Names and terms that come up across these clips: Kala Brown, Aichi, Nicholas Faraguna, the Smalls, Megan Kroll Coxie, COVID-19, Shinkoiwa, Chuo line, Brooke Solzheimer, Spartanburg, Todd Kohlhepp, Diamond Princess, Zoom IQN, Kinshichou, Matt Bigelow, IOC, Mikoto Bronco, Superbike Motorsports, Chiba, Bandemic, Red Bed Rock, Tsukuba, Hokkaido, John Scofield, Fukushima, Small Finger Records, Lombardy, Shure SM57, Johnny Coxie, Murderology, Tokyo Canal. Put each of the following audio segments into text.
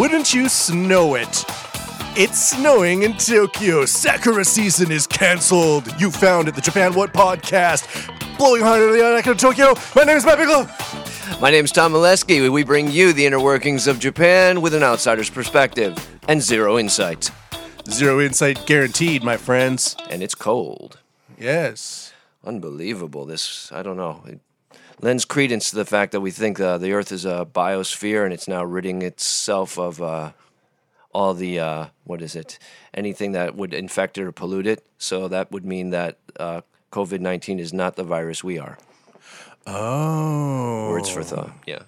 Wouldn't you snow it? It's snowing in Tokyo. Sakura season is canceled. You found it, the Japan What Podcast. Blowing hard into the icon of Tokyo. My name is Matt Bigelow. My name's Tom Maleski. We bring you the inner workings of Japan with an outsider's perspective and zero insight. Zero insight guaranteed, my friends. And it's cold. Yes. Unbelievable. This, I don't know. It lends credence to the fact that we think the Earth is a biosphere and it's now ridding itself of... all the, anything that would infect it or pollute it. So that would mean that COVID-19 is not the virus we are. Oh. Words for thought, yeah.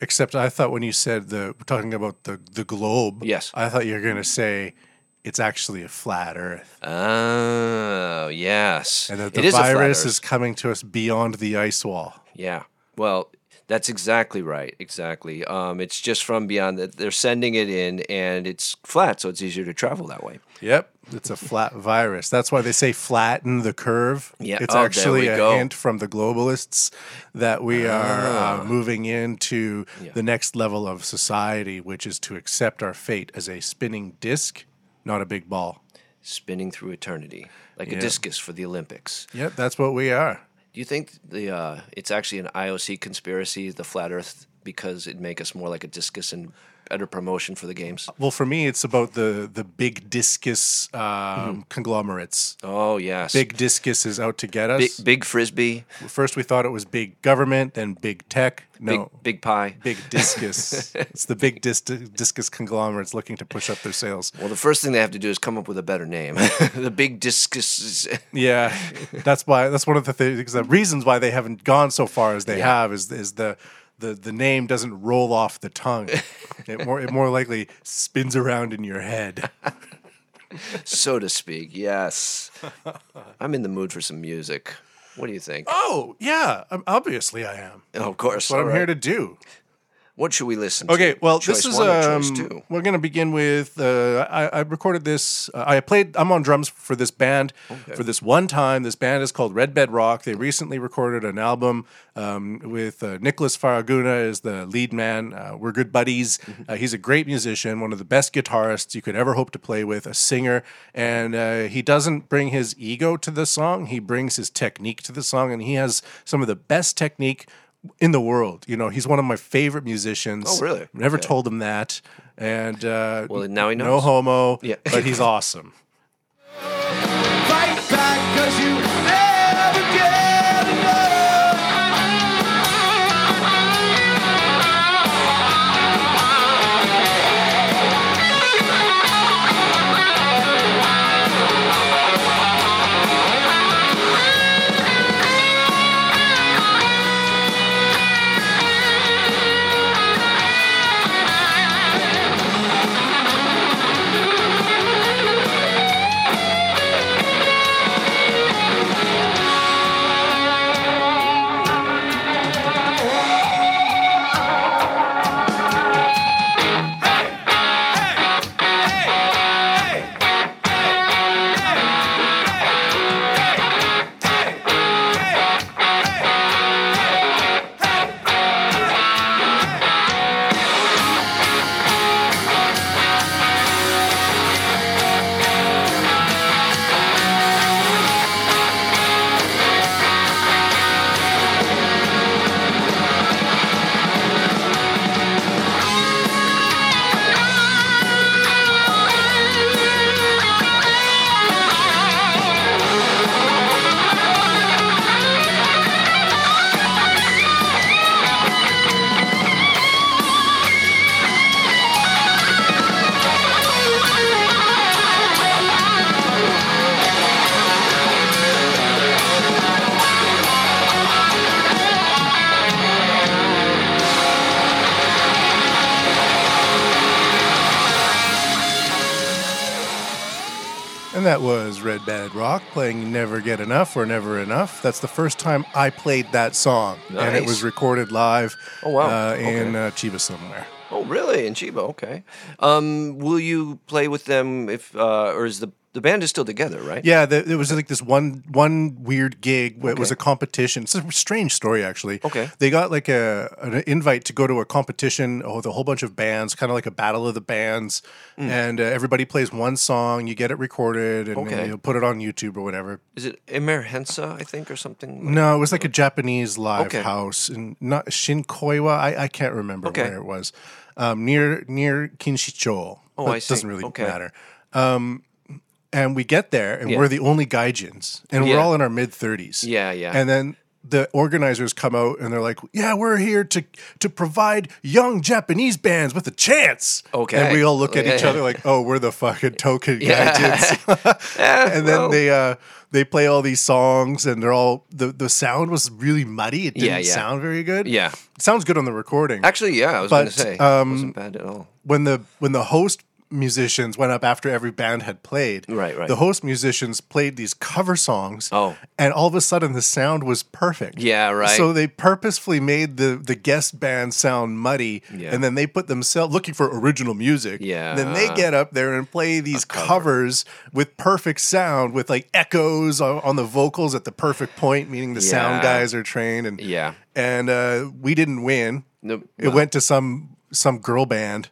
Except I thought when you said talking about the globe, yes, I thought you were going to say it's actually a flat Earth. Oh, yes. And that the virus is coming to us beyond the ice wall. Yeah, well... That's exactly right. Exactly. It's just from beyond that. They're sending it in, and it's flat, so it's easier to travel that way. Yep. It's a flat virus. That's why they say flatten the curve. Yeah. It's actually a hint from the globalists that we are moving into the next level of society, which is to accept our fate as a spinning disc, not a big ball. Spinning through eternity, like a discus for the Olympics. Yep, that's what we are. Do you think it's actually an IOC conspiracy, the flat Earth, because it'd make us more like a discus and better promotion for the games? Well, for me, it's about the big discus conglomerates. Oh, yes. Big discus is out to get us. Big frisbee. First, we thought it was big government, then big tech. No. Big pie. Big discus. It's the big discus conglomerates looking to push up their sales. Well, the first thing they have to do is come up with a better name. The big discus. Yeah. That's one of the things, the reasons why they haven't gone so far as they have is the name doesn't roll off the tongue. It more likely spins around in your head. So to speak, yes. I'm in the mood for some music. What do you think? Oh, yeah. Obviously I am. Oh, of course. That's what I'm here to do. What should we listen to? Okay, well, this is... we're going to begin with... I recorded this... I'm on drums for this band for this one time. This band is called Red Bed Rock. They recently recorded an album with Nicholas Faraguna is the lead man. We're good buddies. He's a great musician, one of the best guitarists you could ever hope to play with, a singer. And he doesn't bring his ego to the song. He brings his technique to the song, and he has some of the best technique in the world. You know, he's one of my favorite musicians. Oh, really? Never told him that. And well, now he knows. No homo, but he's awesome. Fight back, 'cause you never get That was Red Bad Rock playing Never Get Enough or Never Enough. That's the first time I played that song. Nice. And it was recorded live in Chiba somewhere. Oh, really? In Chiba, okay. Will you play with them if, or is the The band is still together, right? Yeah, it was like this one weird gig where it was a competition. It's a strange story, actually. Okay. They got like an invite to go to a competition with a whole bunch of bands, kind of like a battle of the bands, and everybody plays one song, you get it recorded, and you'll put it on YouTube or whatever. Is it Emerhensa, I think, or something? Like no, it was like a Japanese live house, in not Shinkoiwa, I can't remember where it was, near Kinshichou. Oh, I see. It doesn't really matter. And we get there, and we're the only gaijins, and we're all in our mid-30s. Yeah, yeah. And then the organizers come out, and they're like, yeah, we're here to provide young Japanese bands with a chance. Okay. And we all look at each other like, oh, we're the fucking token gaijins. And then they play all these songs, and they're all the sound was really muddy. It didn't sound very good. Yeah. It sounds good on the recording. Actually, yeah, I was going to say. It wasn't bad at all. When the host musicians went up after every band had played. Right. The host musicians played these cover songs. Oh. And all of a sudden the sound was perfect. Yeah, right. So they purposefully made the guest band sound muddy. Yeah. And then they put themselves looking for original music. Yeah. Then they get up there and play these covers with perfect sound, with like echoes on the vocals at the perfect point, meaning the sound guys are trained. And and we didn't win. Nope. It went to some girl band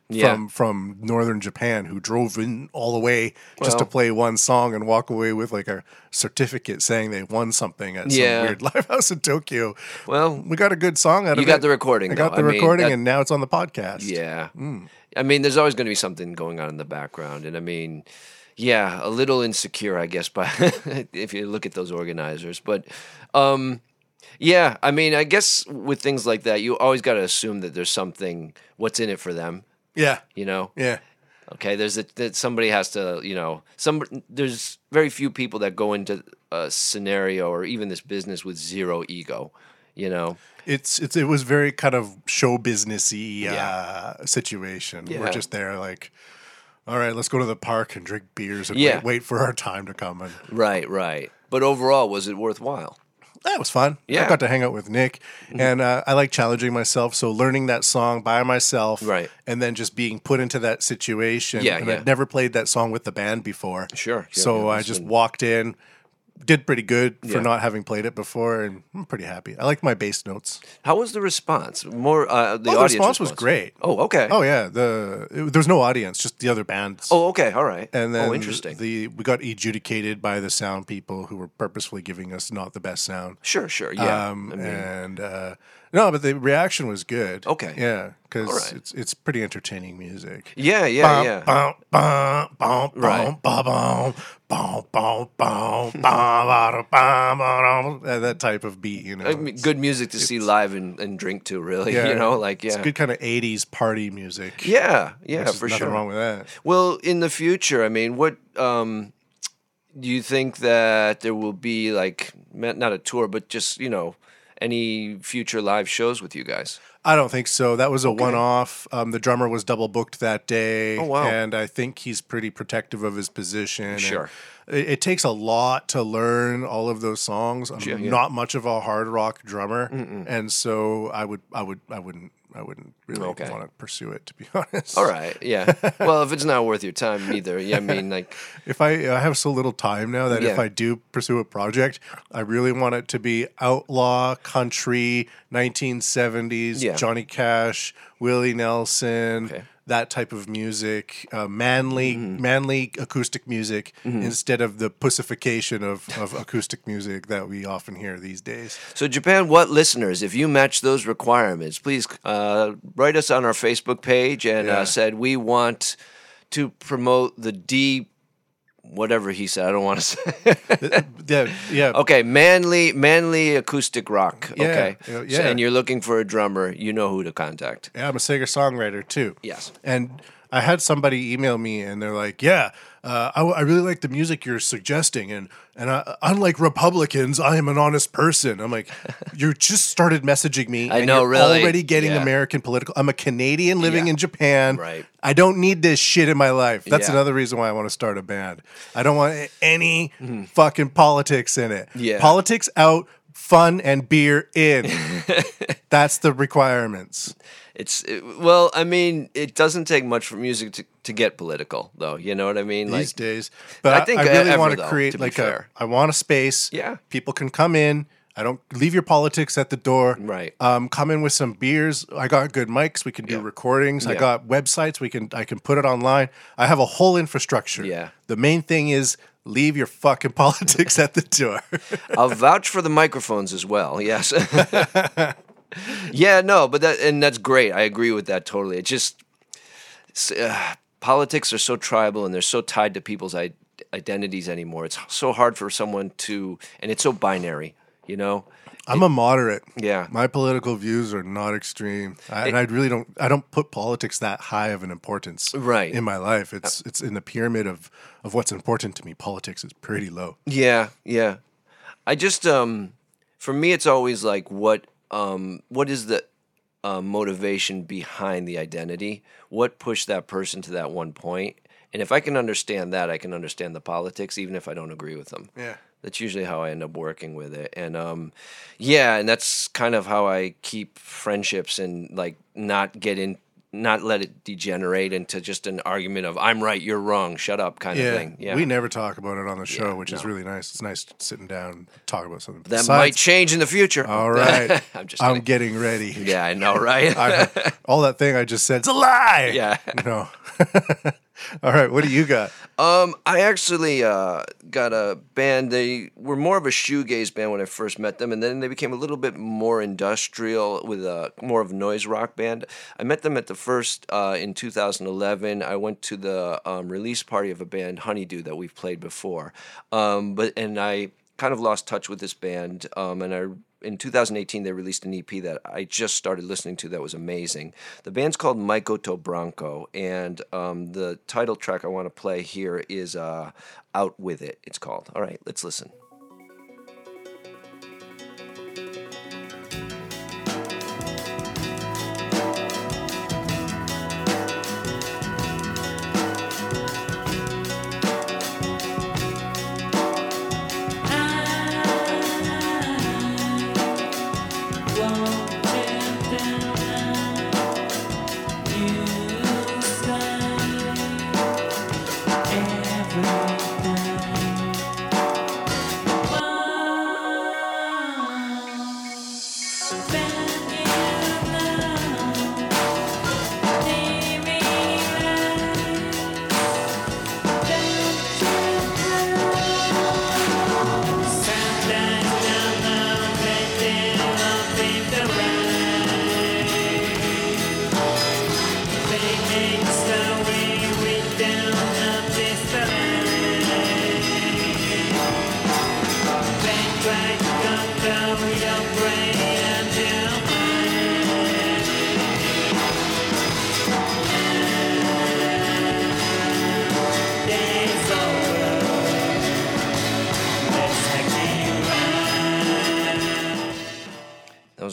from northern Japan who drove in all the way just to play one song and walk away with like a certificate saying they won something at some weird live house in Tokyo. Well, we got a good song out of it. You got the recording. I got the recording, and now it's on the podcast. Yeah. Mm. I mean, there's always going to be something going on in the background. And I mean, yeah, a little insecure, I guess, by if you look at those organizers. But, yeah, I mean, I guess with things like that, you always got to assume that there's something, what's in it for them. Yeah. You know? Yeah. Okay, somebody has to, you know, there's very few people that go into a scenario or even this business with zero ego, you know? It was very kind of show businessy situation. Yeah. We're just there like, all right, let's go to the park and drink beers and wait for our time to come. Right. But overall, was it worthwhile? That was fun. Yeah. I got to hang out with Nick, and I like challenging myself. So learning that song by myself, and then just being put into that situation. Yeah, and I'd never played that song with the band before. Sure. So I just walked in, did pretty good for not having played it before, and I'm pretty happy. I like my bass notes. How was the response? The response was great. Oh, okay. Oh, yeah. There's no audience, just the other bands. Oh, okay. All right. And then interesting. We got adjudicated by the sound people who were purposefully giving us not the best sound. Sure. Yeah. But the reaction was good. Okay. Yeah, because it's pretty entertaining music. Yeah. That type of beat, you know. I mean, good music to see live and drink to, really. Yeah, you know, like, yeah. It's good kind of 80s party music. Yeah, for sure. Nothing wrong with that. Well, in the future, I mean, what... do you think that there will be, like, not a tour, but just, you know... Any future live shows with you guys? I don't think so. That was a one-off. The drummer was double booked that day. Oh, wow. And I think he's pretty protective of his position. Sure. It takes a lot to learn all of those songs. I'm not much of a hard rock drummer. Mm-mm. And so I wouldn't really want to pursue it, to be honest. All right, yeah. Well, if it's not worth your time, neither. Yeah, I mean, like... If I have so little time now that if I do pursue a project, I really want it to be outlaw, country, 1970s, Johnny Cash, Willie Nelson... Okay. That type of music, manly acoustic music, instead of the pussification of acoustic music that we often hear these days. So Japan, what listeners, if you match those requirements, please write us on our Facebook page and said, we want to promote the D, whatever he said, I don't want to say. Yeah. Okay, manly acoustic rock. Okay. Yeah. So, and you're looking for a drummer, you know who to contact. Yeah, I'm a singer-songwriter too. Yes. And I had somebody email me and they're like, I really like the music you're suggesting. And unlike Republicans, I am an honest person. I'm like, you just started messaging me. I know, really. Already getting American political. I'm a Canadian living in Japan. Right. I don't need this shit in my life. That's another reason why I want to start a band. I don't want any fucking politics in it. Yeah. Politics out, fun and beer in. That's the requirements. Well, I mean, it doesn't take much for music to get political, though. You know what I mean? These days. But I think I really want to create I want a space. Yeah. People can come in. I don't leave your politics at the door. Right. Come in with some beers. I got good mics. We can do recordings. Yeah. I got websites. I can put it online. I have a whole infrastructure. Yeah. The main thing is leave your fucking politics at the door. I'll vouch for the microphones as well. Yes. Yeah, no, but that's great. I agree with that totally. It just politics are so tribal and they're so tied to people's identities anymore. It's so hard for someone and it's so binary. You know, I'm a moderate. Yeah, my political views are not extreme, and I really don't. I don't put politics that high of an importance, right, in my life. It's in the pyramid of what's important to me. Politics is pretty low. Yeah, yeah. I just for me, it's always like what is the motivation behind the identity? What pushed that person to that one point? And if I can understand that, I can understand the politics, even if I don't agree with them. Yeah. That's usually how I end up working with it. And, and that's kind of how I keep friendships and, like, not let it degenerate into just an argument of, I'm right, you're wrong, shut up kind of thing. Yeah, we never talk about it on the show, which is really nice. It's nice sitting down and talk about something. That might change in the future. All right. I'm getting ready. Yeah, I know, right? All that thing I just said, it's a lie! Yeah. No. All right, what do you got? I actually got a band. They were more of a shoegaze band when I first met them, and then they became a little bit more industrial with more of a noise rock band. I met them at the first in 2011. I went to the release party of a band, Honeydew, that we've played before. And I kind of lost touch with this band, In 2018, they released an EP that I just started listening to that was amazing. The band's called Mikoto Bronco, and the title track I want to play here is Out With It, it's called. All right, let's listen.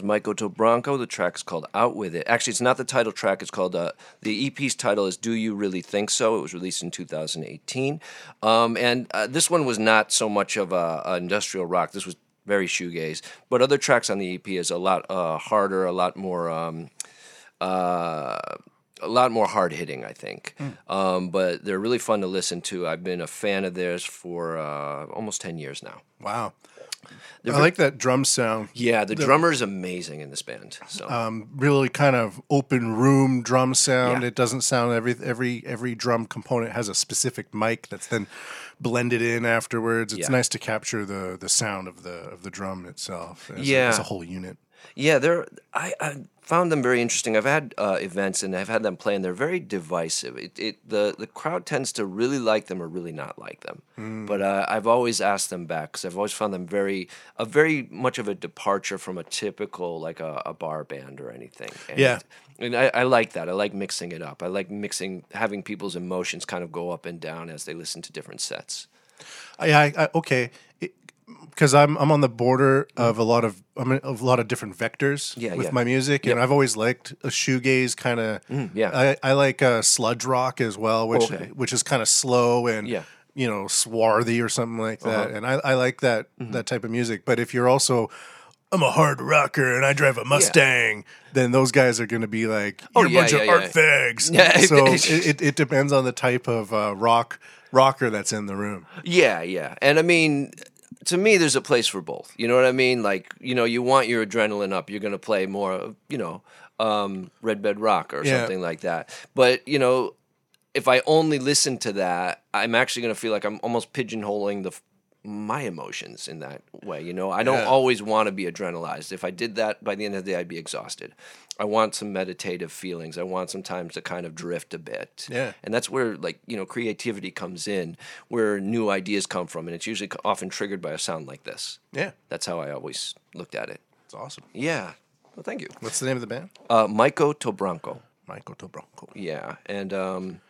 Mikoto Bronco. The track's called Out With It. Actually, it's not the title track. It's called, the EP's title is Do You Really Think So? It was released in 2018. And this one was not so much of a industrial rock. This was very shoegaze. But other tracks on the EP is a lot harder, a lot more hard-hitting, I think. But they're really fun to listen to. I've been a fan of theirs for almost 10 years now. Wow. I like that drum sound. Yeah, the drummer is amazing in this band. So. Really kind of open room drum sound. Yeah. It doesn't sound every drum component has a specific mic that's then blended in afterwards. It's nice to capture the sound of the drum itself as a whole unit. Yeah, I found them very interesting. I've had events and I've had them play, and they're very divisive. The crowd tends to really like them or really not like them. But I've always asked them back because I've always found them very much of a departure from a typical like a bar band or anything. And I like that. I like mixing it up. I like having people's emotions kind of go up and down as they listen to different sets. Okay. Because I'm on the border of a lot of different vectors with my music, and I've always liked a shoegaze kind of. I like sludge rock as well, which is kind of slow and swarthy or something like that, and I like that type of music. But if you're also I'm a hard rocker and I drive a Mustang, then those guys are going to be like, you're a bunch of art fags. Yeah. So it depends on the type of rocker that's in the room. Yeah, yeah. And I mean, to me, there's a place for both. You know what I mean? Like, you know, you want your adrenaline up. You're going to play more, you know, Red Bed Rock or something like that. But, you know, if I only listen to that, I'm actually going to feel like I'm almost pigeonholing my emotions in that way, you know. I don't always want to be adrenalized. If I did that, by the end of the day, I'd be exhausted. I want some meditative feelings. I want sometimes to kind of drift a bit. Yeah. And that's where, like, you know, creativity comes in, where new ideas come from, and it's usually often triggered by a sound like this. Yeah. That's how I always looked at it. It's awesome. Yeah. Well, thank you. What's the name of the band? Mikoto Bronco. Mikoto Bronco. Yeah. And, sounds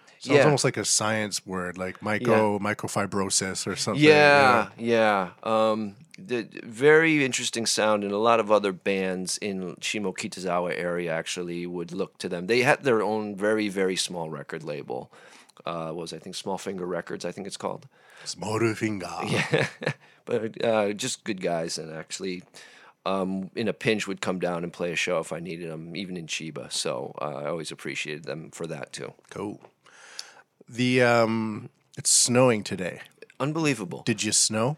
almost like a science word, like microfibrosis or something. Yeah, yeah. The very interesting sound, and a lot of other bands in Shimo Kitazawa area actually would look to them. They had their own very, very small record label. I think Small Finger Records, I think it's called. Small Finger. Yeah, but just good guys, and actually... in a pinch would come down and play a show if I needed them, even in Chiba. So I always appreciated them for that too. Cool. It's snowing today. Unbelievable. Did you snow?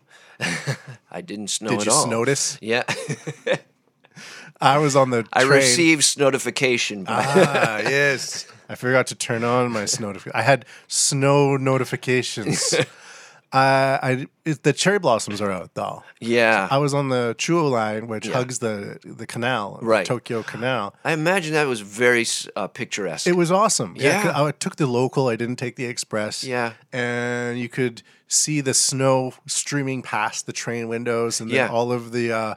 I didn't snow at all. Did you notice? Yeah. I was on the train. I received notification. Yes. I forgot to turn on my snow notification. I had snow notifications. The cherry blossoms are out though. Yeah, I was on the Chuo line, which hugs the canal, the Tokyo Canal. I imagine that was very picturesque. It was awesome. Yeah, I took the local. I didn't take the express. Yeah, and you could see the snow streaming past the train windows, and then all of the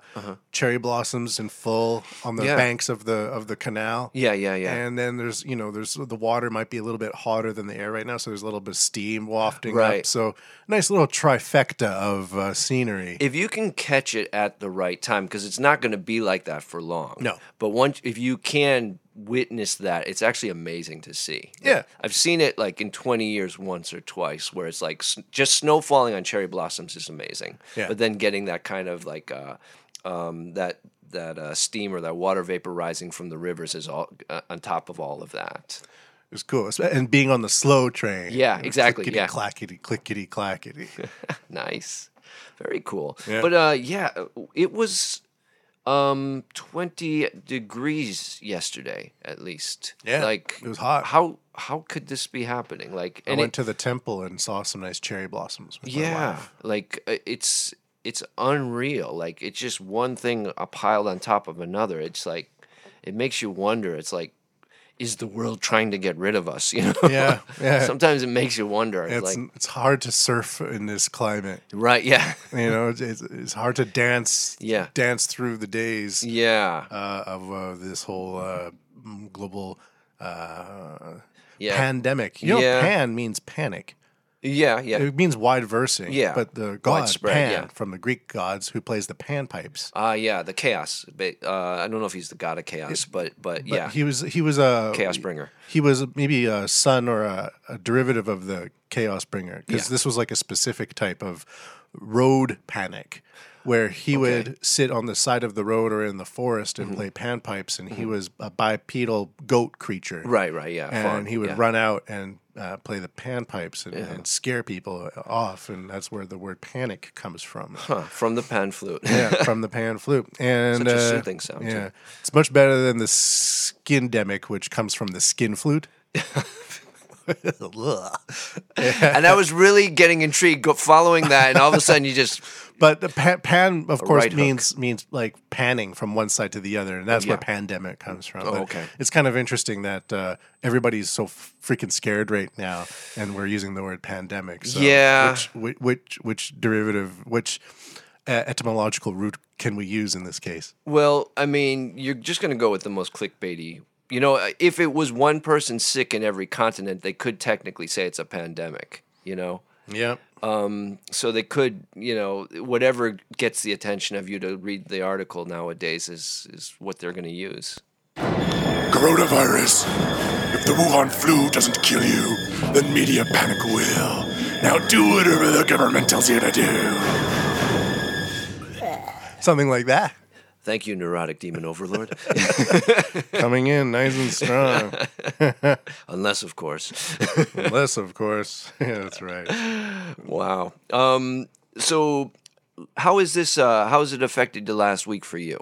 cherry blossoms in full on the banks of the canal. Yeah, yeah, yeah. And then there's the water might be a little bit hotter than the air right now, so there's a little bit of steam wafting up. So nice little trifecta of scenery. If you can catch it at the right time, because it's not going to be like that for long. No, but if you can witness that, it's actually amazing to see. Yeah, I've seen it like in 20 years once or twice, where it's like just snow falling on cherry blossoms is amazing. Yeah. But then getting that kind of like that steam or that water vapor rising from the rivers is all on top of all of that. It was cool, and being on the slow train. Yeah, exactly. Clickety, clackety, clickety, clackety. Nice, very cool. Yeah. But it was. 20 degrees yesterday, at least. Yeah, like it was hot. How could this be happening? Like, I went to the temple and saw some nice cherry blossoms with my wife. Like it's unreal. Like it's just one thing piled on top of another. It's like it makes you wonder. It's like, is the world trying to get rid of us? You know? Yeah, yeah. Sometimes it makes you wonder. It's hard to surf in this climate, right? Yeah, you know, it's hard to dance through the days, of this whole global pandemic. You know, pan means panic. Yeah, yeah. It means wide-versing. Yeah. But the god Pan, from the Greek gods, who plays the panpipes. The chaos. I don't know if he's the god of chaos, but yeah. He was a... chaos bringer. He was maybe a son or a derivative of the chaos bringer, because this was like a specific type of road panic, where he would sit on the side of the road or in the forest and play panpipes, and he was a bipedal goat creature. Right, yeah. And he would run out and play the panpipes and scare people off, and that's where the word panic comes from. Huh, from the pan flute. Yeah, from the pan flute. And such a soothing sound, too. It's much better than the skindemic, which comes from the skin flute. And I was really getting intrigued following that, and all of a sudden you just... But the pan, of course, right means like panning from one side to the other, and that's where pandemic comes from. Oh, okay. It's kind of interesting that everybody's so freaking scared right now, and we're using the word pandemic. So which derivative, which etymological root can we use in this case? Well, I mean, you're just going to go with the most clickbaity. You know, if it was one person sick in every continent, they could technically say it's a pandemic, you know? Yeah. So they could, you know, whatever gets the attention of you to read the article nowadays is what they're going to use. Coronavirus. If the Wuhan flu doesn't kill you, then media panic will. Now do whatever the government tells you to do. Something like that. Thank you, neurotic demon overlord. Coming in nice and strong. Unless, of course. Unless, of course. Yeah, that's right. Wow. So how is this, how has it affected the last week for you?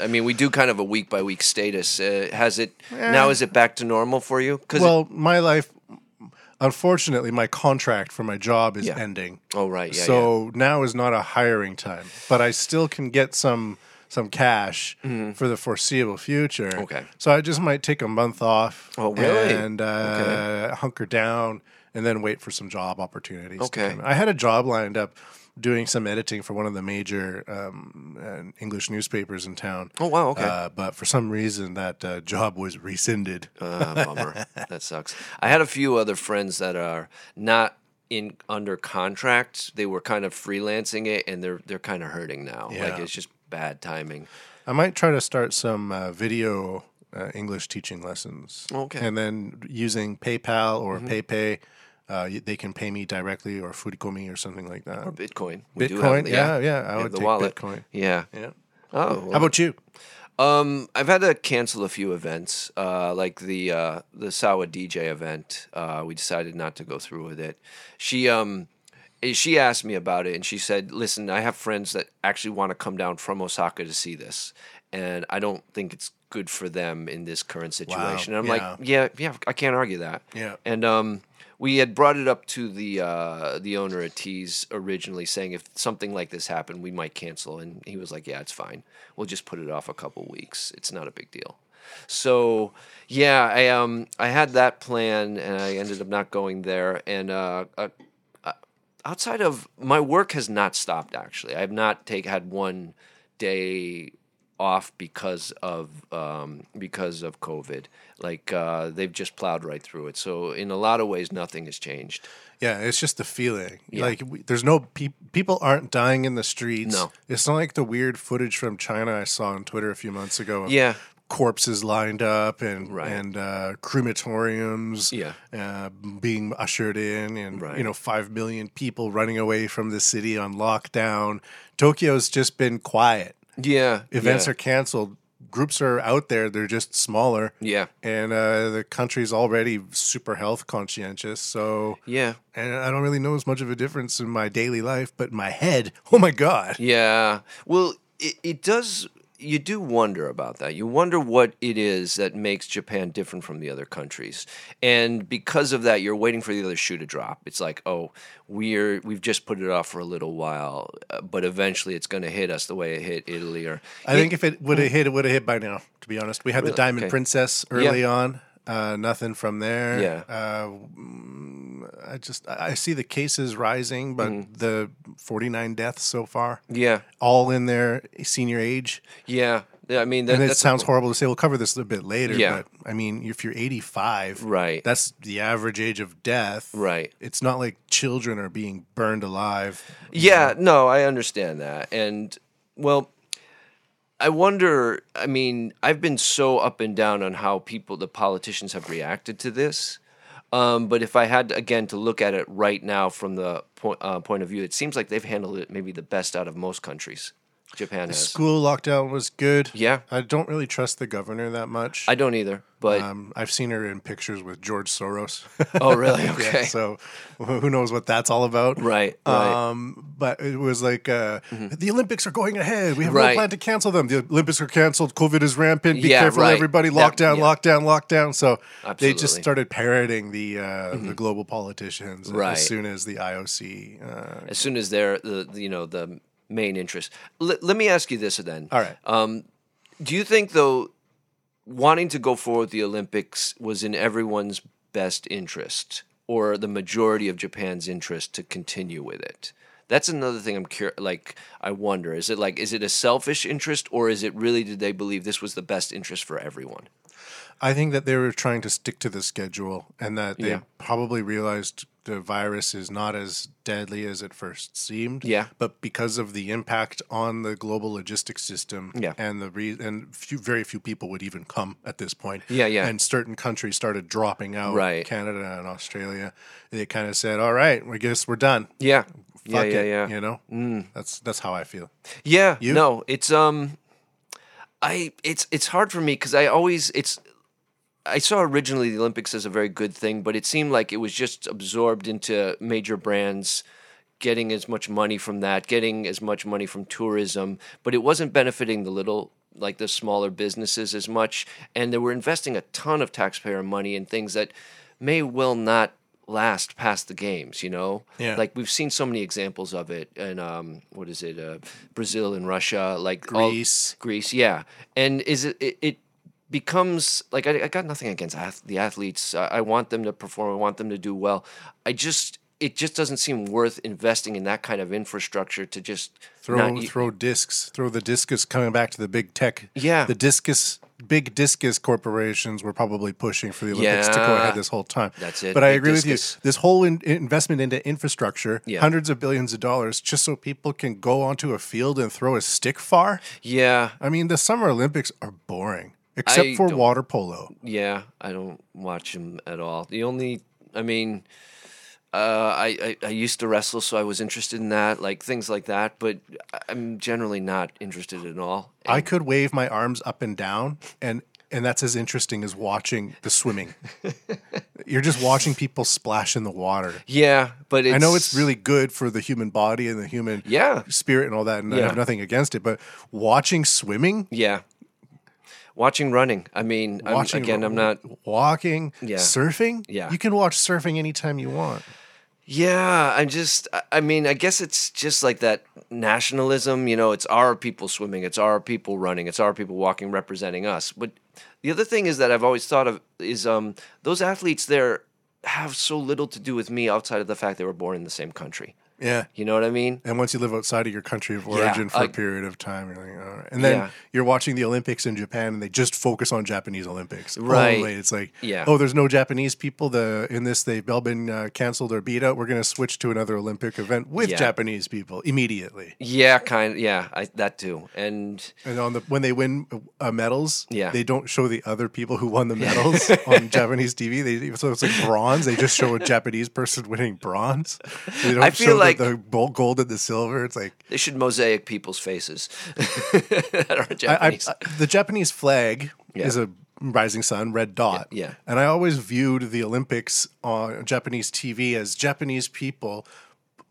I mean, we do kind of a week-by-week status. Now is it back to normal for you? Well, my life, unfortunately, my contract for my job is ending. Oh, right. Yeah, so now is not a hiring time. But I still can get some cash for the foreseeable future. Okay. So I just might take a month off. Oh, really? And hunker down and then wait for some job opportunities. Okay. I had a job lined up doing some editing for one of the major English newspapers in town. Oh, wow, okay. But for some reason, that job was rescinded. Bummer. That sucks. I had a few other friends that are not under contract. They were kind of freelancing it, and they're kind of hurting now. Yeah. Like, it's just bad timing. I might try to start some video English teaching lessons. Okay. And then using PayPal or PayPay. They can pay me directly or Furikomi or something like that. Or Bitcoin. Bitcoin, I would take wallet. Bitcoin. Yeah. Oh. Well. How about you? I've had to cancel a few events, like the Sawa DJ event. We decided not to go through with it. She asked me about it, and she said, listen, I have friends that actually want to come down from Osaka to see this, and I don't think it's good for them in this current situation. Wow. And I'm like, I can't argue that. Yeah. And we had brought it up to the owner at T's originally, saying if something like this happened, we might cancel. And he was like, yeah, it's fine. We'll just put it off a couple weeks. It's not a big deal. So, I had that plan, and I ended up not going there. And outside of my work has not stopped, actually. I have not had one day off because of COVID. Like, they've just plowed right through it. So in a lot of ways, nothing has changed. Yeah, it's just the feeling. Yeah. Like, there's no people aren't dying in the streets. No. It's not like the weird footage from China I saw on Twitter a few months ago. Yeah. Corpses lined up and crematoriums being ushered in, and 5 million people running away from the city on lockdown. Tokyo's just been quiet. Yeah. Events are canceled. Groups are out there. They're just smaller. Yeah. And the country's already super health conscientious. So, and I don't really know as much of a difference in my daily life, but my head, oh my God. Yeah. Well, it does. You do wonder about that. You wonder what it is that makes Japan different from the other countries. And because of that, you're waiting for the other shoe to drop. It's like, oh, we've just put it off for a little while, but eventually it's going to hit us the way it hit Italy. I think if it would have hit, it would have hit by now, to be honest. We had the Diamond Princess early on. Nothing from there. Yeah. I see the cases rising, but the 49 deaths so far. Yeah. All in their senior age. Yeah. I mean, it sounds horrible to say. We'll cover this a bit later. Yeah. But I mean, if you're 85, right, that's the average age of death. Right. It's not like children are being burned alive. Yeah. No, I understand that. And well, I wonder, I mean, I've been so up and down on how the politicians have reacted to this. But if I had, again, to look at it right now from the point of view, it seems like they've handled it maybe the best out of most countries. Japan has. The school lockdown was good. Yeah. I don't really trust the governor that much. I don't either, but I've seen her in pictures with George Soros. Oh, really? Okay. Yeah, so who knows what that's all about. Right. But it was like, the Olympics are going ahead. We have no plan to cancel them. The Olympics are canceled. COVID is rampant. Be careful, everybody. Lockdown. So Absolutely. They just started parroting the global politicians as soon as the IOC. As soon as they're, the main interest. Let me ask you this then. All right. Do you think, though, wanting to go forward with the Olympics was in everyone's best interest, or the majority of Japan's interest, to continue with it? That's another thing I'm I wonder. Is it a selfish interest, or is it really, did they believe this was the best interest for everyone? I think that they were trying to stick to the schedule, and that they probably realized the virus is not as deadly as it first seemed. Yeah. But because of the impact on the global logistics system and very few people would even come at this point. Yeah. And certain countries started dropping out, Canada and Australia. They kind of said, all right, I guess we're done. Yeah. Fuck it. You know? That's how I feel. Yeah. You? No, it's It's hard for me because I saw originally the Olympics as a very good thing, but it seemed like it was just absorbed into major brands getting as much money from that, getting as much money from tourism, but it wasn't benefiting the little, like the smaller businesses as much, and they were investing a ton of taxpayer money in things that may well not last past the games, you know? Yeah. Like, we've seen so many examples of it in, Brazil and Russia, like... Greece, yeah. And it becomes... Like, I got nothing against the athletes. I want them to perform. I want them to do well. It just doesn't seem worth investing in that kind of infrastructure to just throw discs. Throw the discus, coming back to the big tech. Yeah, the big discus corporations were probably pushing for the Olympics to go ahead this whole time. That's it. But I agree with you. This whole investment into infrastructure, hundreds of billions of dollars, just so people can go onto a field and throw a stick far. Yeah, I mean the Summer Olympics are boring, except for water polo. Yeah, I don't watch them at all. I used to wrestle, so I was interested in that, like things like that, but I'm generally not interested at all. And I could wave my arms up and down, and that's as interesting as watching the swimming. You're just watching people splash in the water. Yeah, but I know it's really good for the human body and the human spirit and all that, and I have nothing against it, but watching swimming? Yeah. Watching running. Walking, surfing? Yeah. You can watch surfing anytime you want. Yeah, I guess it's just like that nationalism, you know, it's our people swimming, it's our people running, it's our people walking, representing us. But the other thing is that I've always thought of is those athletes there have so little to do with me outside of the fact they were born in the same country. Yeah. You know what I mean? And once you live outside of your country of origin for a period of time, you're like, all right. And then you're watching the Olympics in Japan and they just focus on Japanese Olympics. Right. Only. It's like, there's no Japanese people in this. They've all been canceled or beat out. We're going to switch to another Olympic event with Japanese people immediately. Yeah, kind of. Yeah, that too. And when they win medals, they don't show the other people who won the medals on Japanese TV. So it's like bronze. They just show a Japanese person winning bronze. They don't show like the gold and the silver. It's like they should mosaic people's faces that are Japanese. The Japanese flag is a rising sun, red dot. Yeah. And I always viewed the Olympics on Japanese TV as Japanese people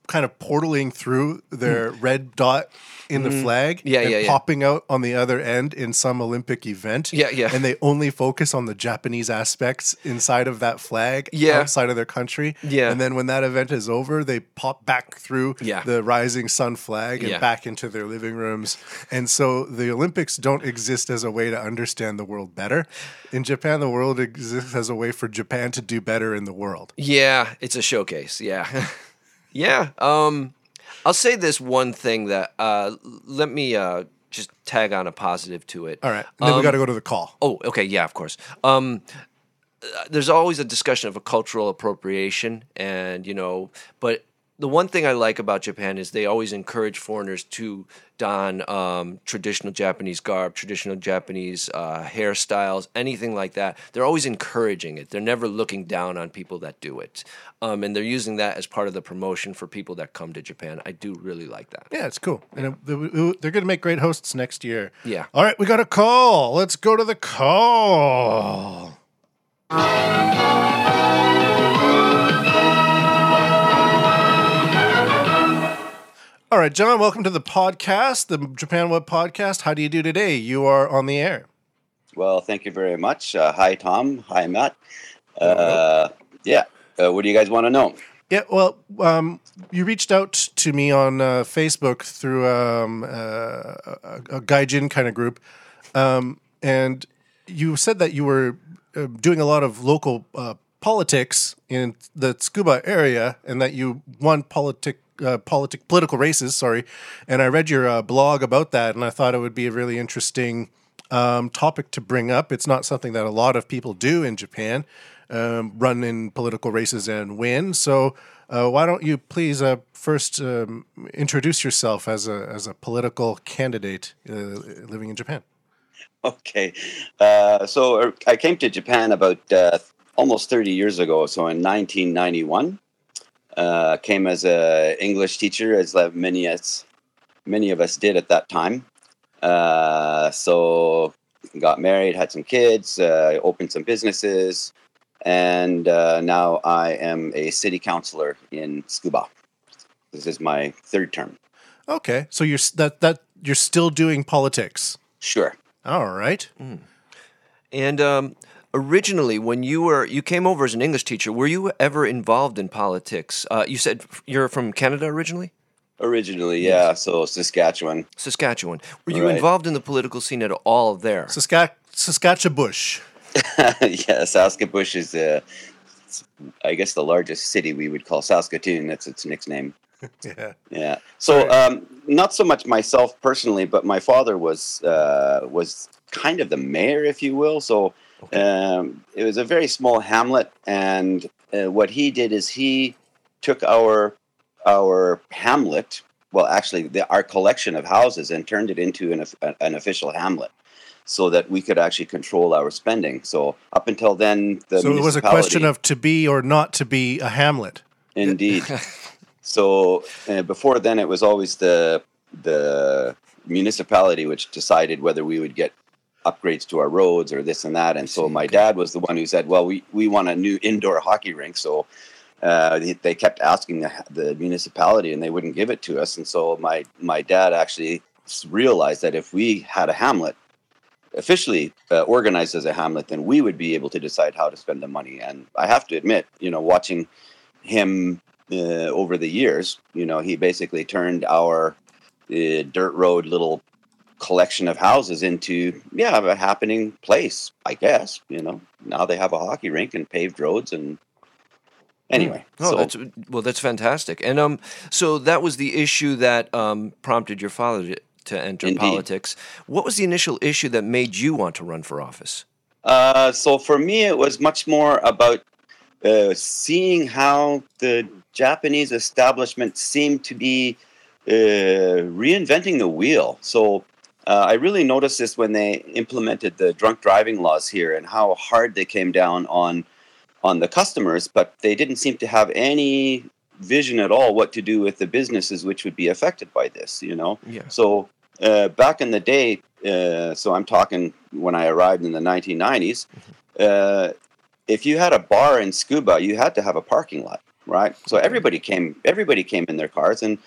kind of portaling through their red dot in the flag and popping out on the other end in some Olympic event. Yeah, yeah. And they only focus on the Japanese aspects inside of that flag outside of their country. Yeah. And then when that event is over, they pop back through the rising sun flag and back into their living rooms. And so the Olympics don't exist as a way to understand the world better. In Japan, the world exists as a way for Japan to do better in the world. Yeah, it's a showcase, yeah. Yeah, I'll say this one thing that let me just tag on a positive to it. All right, and then we got to go to the call. Oh, okay, yeah, of course. There's always a discussion of a cultural appropriation, and you know, but the one thing I like about Japan is they always encourage foreigners to don traditional Japanese garb, traditional Japanese hairstyles, anything like that. They're always encouraging it. They're never looking down on people that do it. And they're using that as part of the promotion for people that come to Japan. I do really like that. Yeah, it's cool. Yeah. And they're going to make great hosts next year. Yeah. All right, we got a call. Let's go to the call. All right, John, welcome to the podcast, the Japan Web Podcast. How do you do today? You are on the air. Well, thank you very much. Hi, Tom. Hi, Matt. What do you guys want to know? Yeah, well, you reached out to me on Facebook through a gaijin kind of group, and you said that you were doing a lot of local politics in the Tsukuba area and that you won political races, and I read your blog about that, and I thought it would be a really interesting topic to bring up. It's not something that a lot of people do in Japan, run in political races and win. So why don't you please first introduce yourself as a political candidate living in Japan? Okay. So I came to Japan about almost 30 years ago, so in 1991. Came as an English teacher, as many of us did at that time. So got married, had some kids, opened some businesses, and now I am a city councilor in Tsukuba. This is my third term. Okay, so you're you're still doing politics. Sure. All right. Mm. And originally, when you came over as an English teacher, were you ever involved in politics? You said you're from Canada originally? Originally, yeah. Yes. So Saskatchewan. Were you involved in the political scene at all there? Saskatchebush. Yeah, Saskatchebush is, I guess, the largest city we would call Saskatoon. That's its nickname. Yeah. So not so much myself personally, but my father was kind of the mayor, if you will. So it was a very small hamlet, and what he did is he took our hamlet, well, actually our collection of houses, and turned it into an official hamlet, so that we could actually control our spending. So up until then, so it was a question of to be or not to be a hamlet. Indeed. So before then, it was always the municipality which decided whether we would get upgrades to our roads or this and that. And so my dad was the one who said, well, we want a new indoor hockey rink. So they kept asking the municipality, and they wouldn't give it to us. And so my dad actually realized that if we had a hamlet, officially organized as a hamlet, then we would be able to decide how to spend the money. And I have to admit, watching him over the years, he basically turned our dirt road little collection of houses into a happening place, I guess. Now they have a hockey rink and paved roads, and anyway. That's fantastic. And so that was the issue that prompted your father to enter politics. What was the initial issue that made you want to run for office? So for me, it was much more about seeing how the Japanese establishment seemed to be reinventing the wheel. So I really noticed this when they implemented the drunk driving laws here, and how hard they came down on the customers, but they didn't seem to have any vision at all what to do with the businesses which would be affected by this, Yeah. So back in the day, so I'm talking when I arrived in the 1990s, if you had a bar in Tsukuba, you had to have a parking lot, right? So everybody came in their cars, and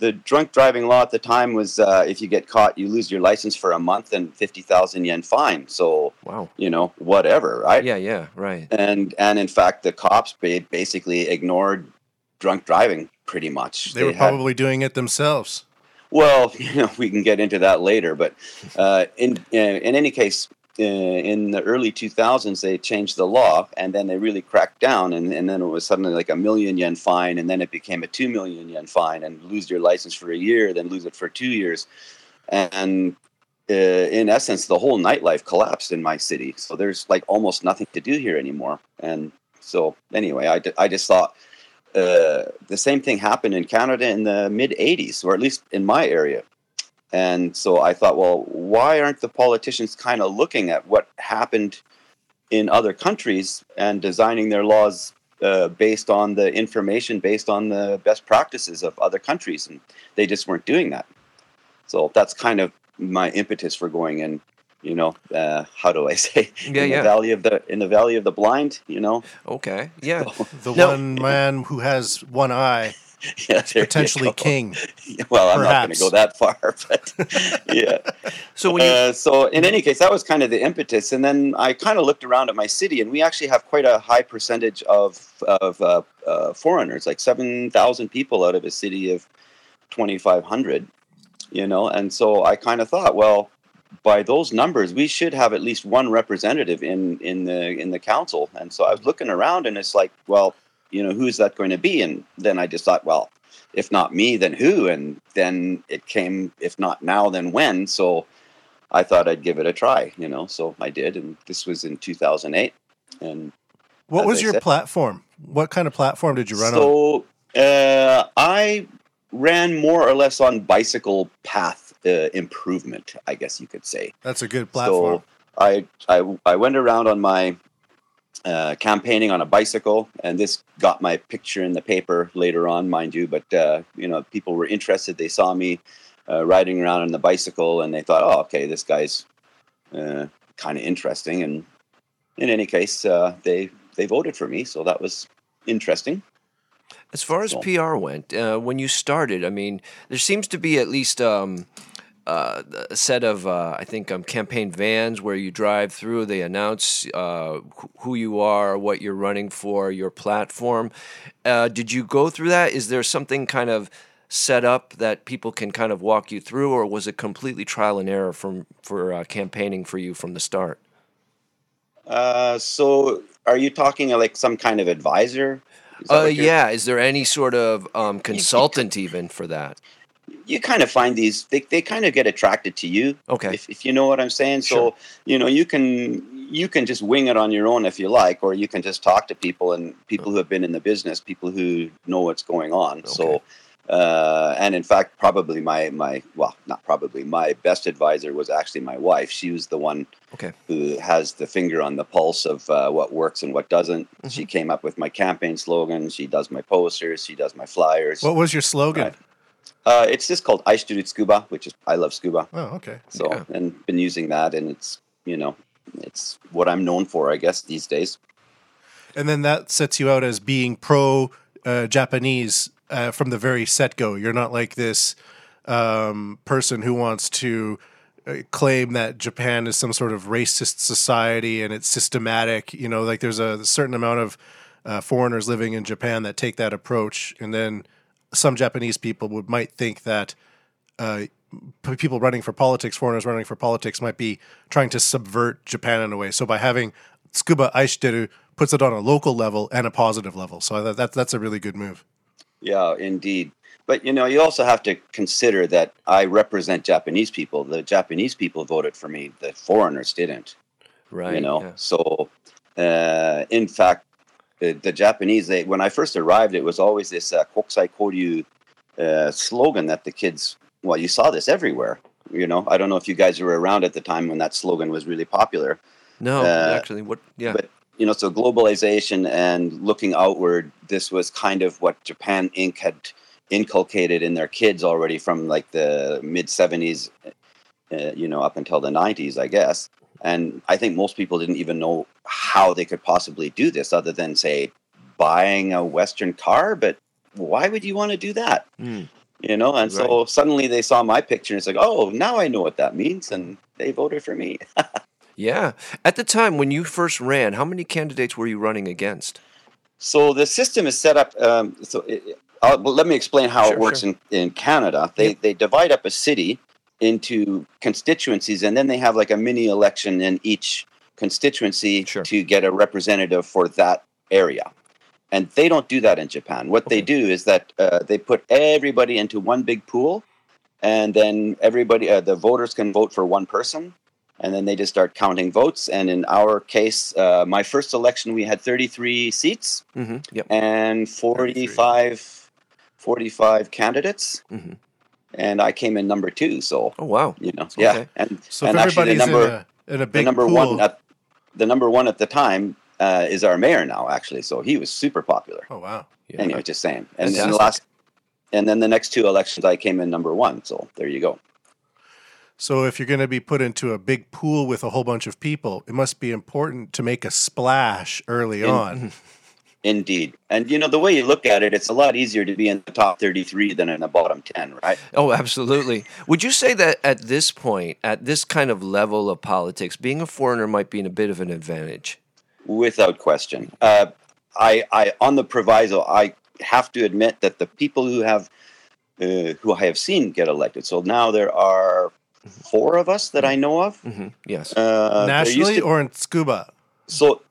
the drunk driving law at the time was if you get caught, you lose your license for a month and 50,000 yen fine. So, wow. Whatever, right? Yeah, right. And in fact, the cops basically ignored drunk driving pretty much. They were probably doing it themselves. Well, we can get into that later. But in any case, in the early 2000s, they changed the law, and then they really cracked down, and then it was suddenly like ¥1,000,000 fine, and then it became a ¥2,000,000 fine, and lose your license for a year, then lose it for 2 years. And in essence, the whole nightlife collapsed in my city. So there's like almost nothing to do here anymore. And so anyway, I just thought the same thing happened in Canada in the mid-'80s, or at least in my area. And so I thought, well, why aren't the politicians kind of looking at what happened in other countries and designing their laws based on the information, based on the best practices of other countries? And they just weren't doing that. So that's kind of my impetus for going in. How do I say? The valley of the blind. Okay. Yeah. So, one man who has one eye. Yeah, potentially king. Well, I'm not going to go that far, but yeah. So so in any case, that was kind of the impetus, and then I kind of looked around at my city, and we actually have quite a high percentage of foreigners, like 7,000 people out of a city of 2,500. And so I kind of thought, well, by those numbers, we should have at least one representative in the council. And so I was looking around, and it's like, well, who's that going to be? And then I just thought, well, if not me, then who? And then it came, if not now, then when? So I thought I'd give it a try, so I did. And this was in 2008. And what was your platform? What kind of platform did you run on? So I ran more or less on bicycle path improvement, I guess you could say. That's a good platform. So I went around on my campaigning on a bicycle, and this got my picture in the paper later on, mind you, but people were interested. They saw me riding around on the bicycle, and they thought, oh, okay, this guy's kind of interesting. And in any case, they voted for me, so that was interesting. As far as PR went, when you started, I mean, there seems to be at least a set of, I think, campaign vans where you drive through. They announce who you are, what you're running for, your platform. Did you go through that? Is there something kind of set up that people can kind of walk you through, or was it completely trial and error for campaigning for you from the start? So are you talking like some kind of advisor? Yeah. Is there any sort of consultant even for that? You kind of find these, they kind of get attracted to you. Okay. If you know what I'm saying. Sure. So, you know, you can just wing it on your own if you like, or you can just talk to people and people who have been in the business, people who know what's going on. Okay. So, and in fact, probably my best advisor was actually my wife. She was the one who has the finger on the pulse of what works and what doesn't. Mm-hmm. She came up with my campaign slogan. She does my posters. She does my flyers. What was your slogan? It's just called I Studied Scuba, which is I Love Scuba. Oh, okay. So, and been using that, and it's, you know, it's what I'm known for, I guess, these days. And then that sets you out as being pro-Japanese from the very set-go. You're not like this person who wants to claim that Japan is some sort of racist society and it's systematic. You know, like there's a certain amount of foreigners living in Japan that take that approach. And then some Japanese people might think that people running for politics, foreigners running for politics, might be trying to subvert Japan in a way. So by having Tsukuba Aishiteru puts it on a local level and a positive level. So that's a really good move. Yeah, indeed. But, you know, you also have to consider that I represent Japanese people. The Japanese people voted for me. The foreigners didn't. Right. You know, so in fact, the Japanese, when I first arrived, it was always this Kokusai Koryu slogan that the kids, well, you saw this everywhere. You know, I don't know if you guys were around at the time when that slogan was really popular. No, actually. But, you know, so globalization and looking outward, this was kind of what Japan Inc. had inculcated in their kids already from like the mid-'70s, you know, up until the 90s, I guess. And I think most people didn't even know how they could possibly do this other than, say, buying a Western car. But why would you want to do that? Mm. You know, and so suddenly they saw my picture and it's like, oh, now I know what that means. And they voted for me. Yeah. At the time when you first ran, how many candidates were you running against? So the system is set up. Let me explain how it works in Canada. They divide up a city into constituencies, and then they have like a mini election in each constituency to get a representative for that area. And they don't do that in Japan. What they do is that they put everybody into one big pool, and then everybody, the voters can vote for one person. And then they just start counting votes. And in our case, my first election, we had 33 seats and 45 candidates. Mm-hmm. And I came in number 2. So, oh wow, you know, And so and actually, the number one at the time is our mayor now. Actually, so he was super popular. Oh wow. Yeah. Anyway, just saying. And then the next 2 elections, I came in number 1. So there you go. So if you're going to be put into a big pool with a whole bunch of people, it must be important to make a splash early on. Indeed. And, you know, the way you look at it, it's a lot easier to be in the top 33 than in the bottom 10, right? Oh, absolutely. Would you say that at this point, at this kind of level of politics, being a foreigner might be in a bit of an advantage? Without question. On the proviso, I have to admit that the people who I have seen get elected, so now there are 4 of us that I know of. Mm-hmm. Yes. Nationally or in Tsukuba? So,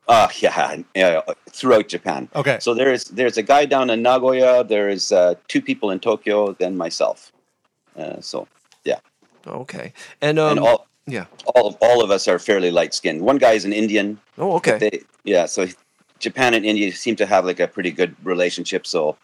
throughout Japan. Okay. So there's a guy down in Nagoya. There is 2 people in Tokyo, then myself. Okay. And all of us are fairly light-skinned. One guy is an Indian. Oh, okay. So Japan and India seem to have like a pretty good relationship, so...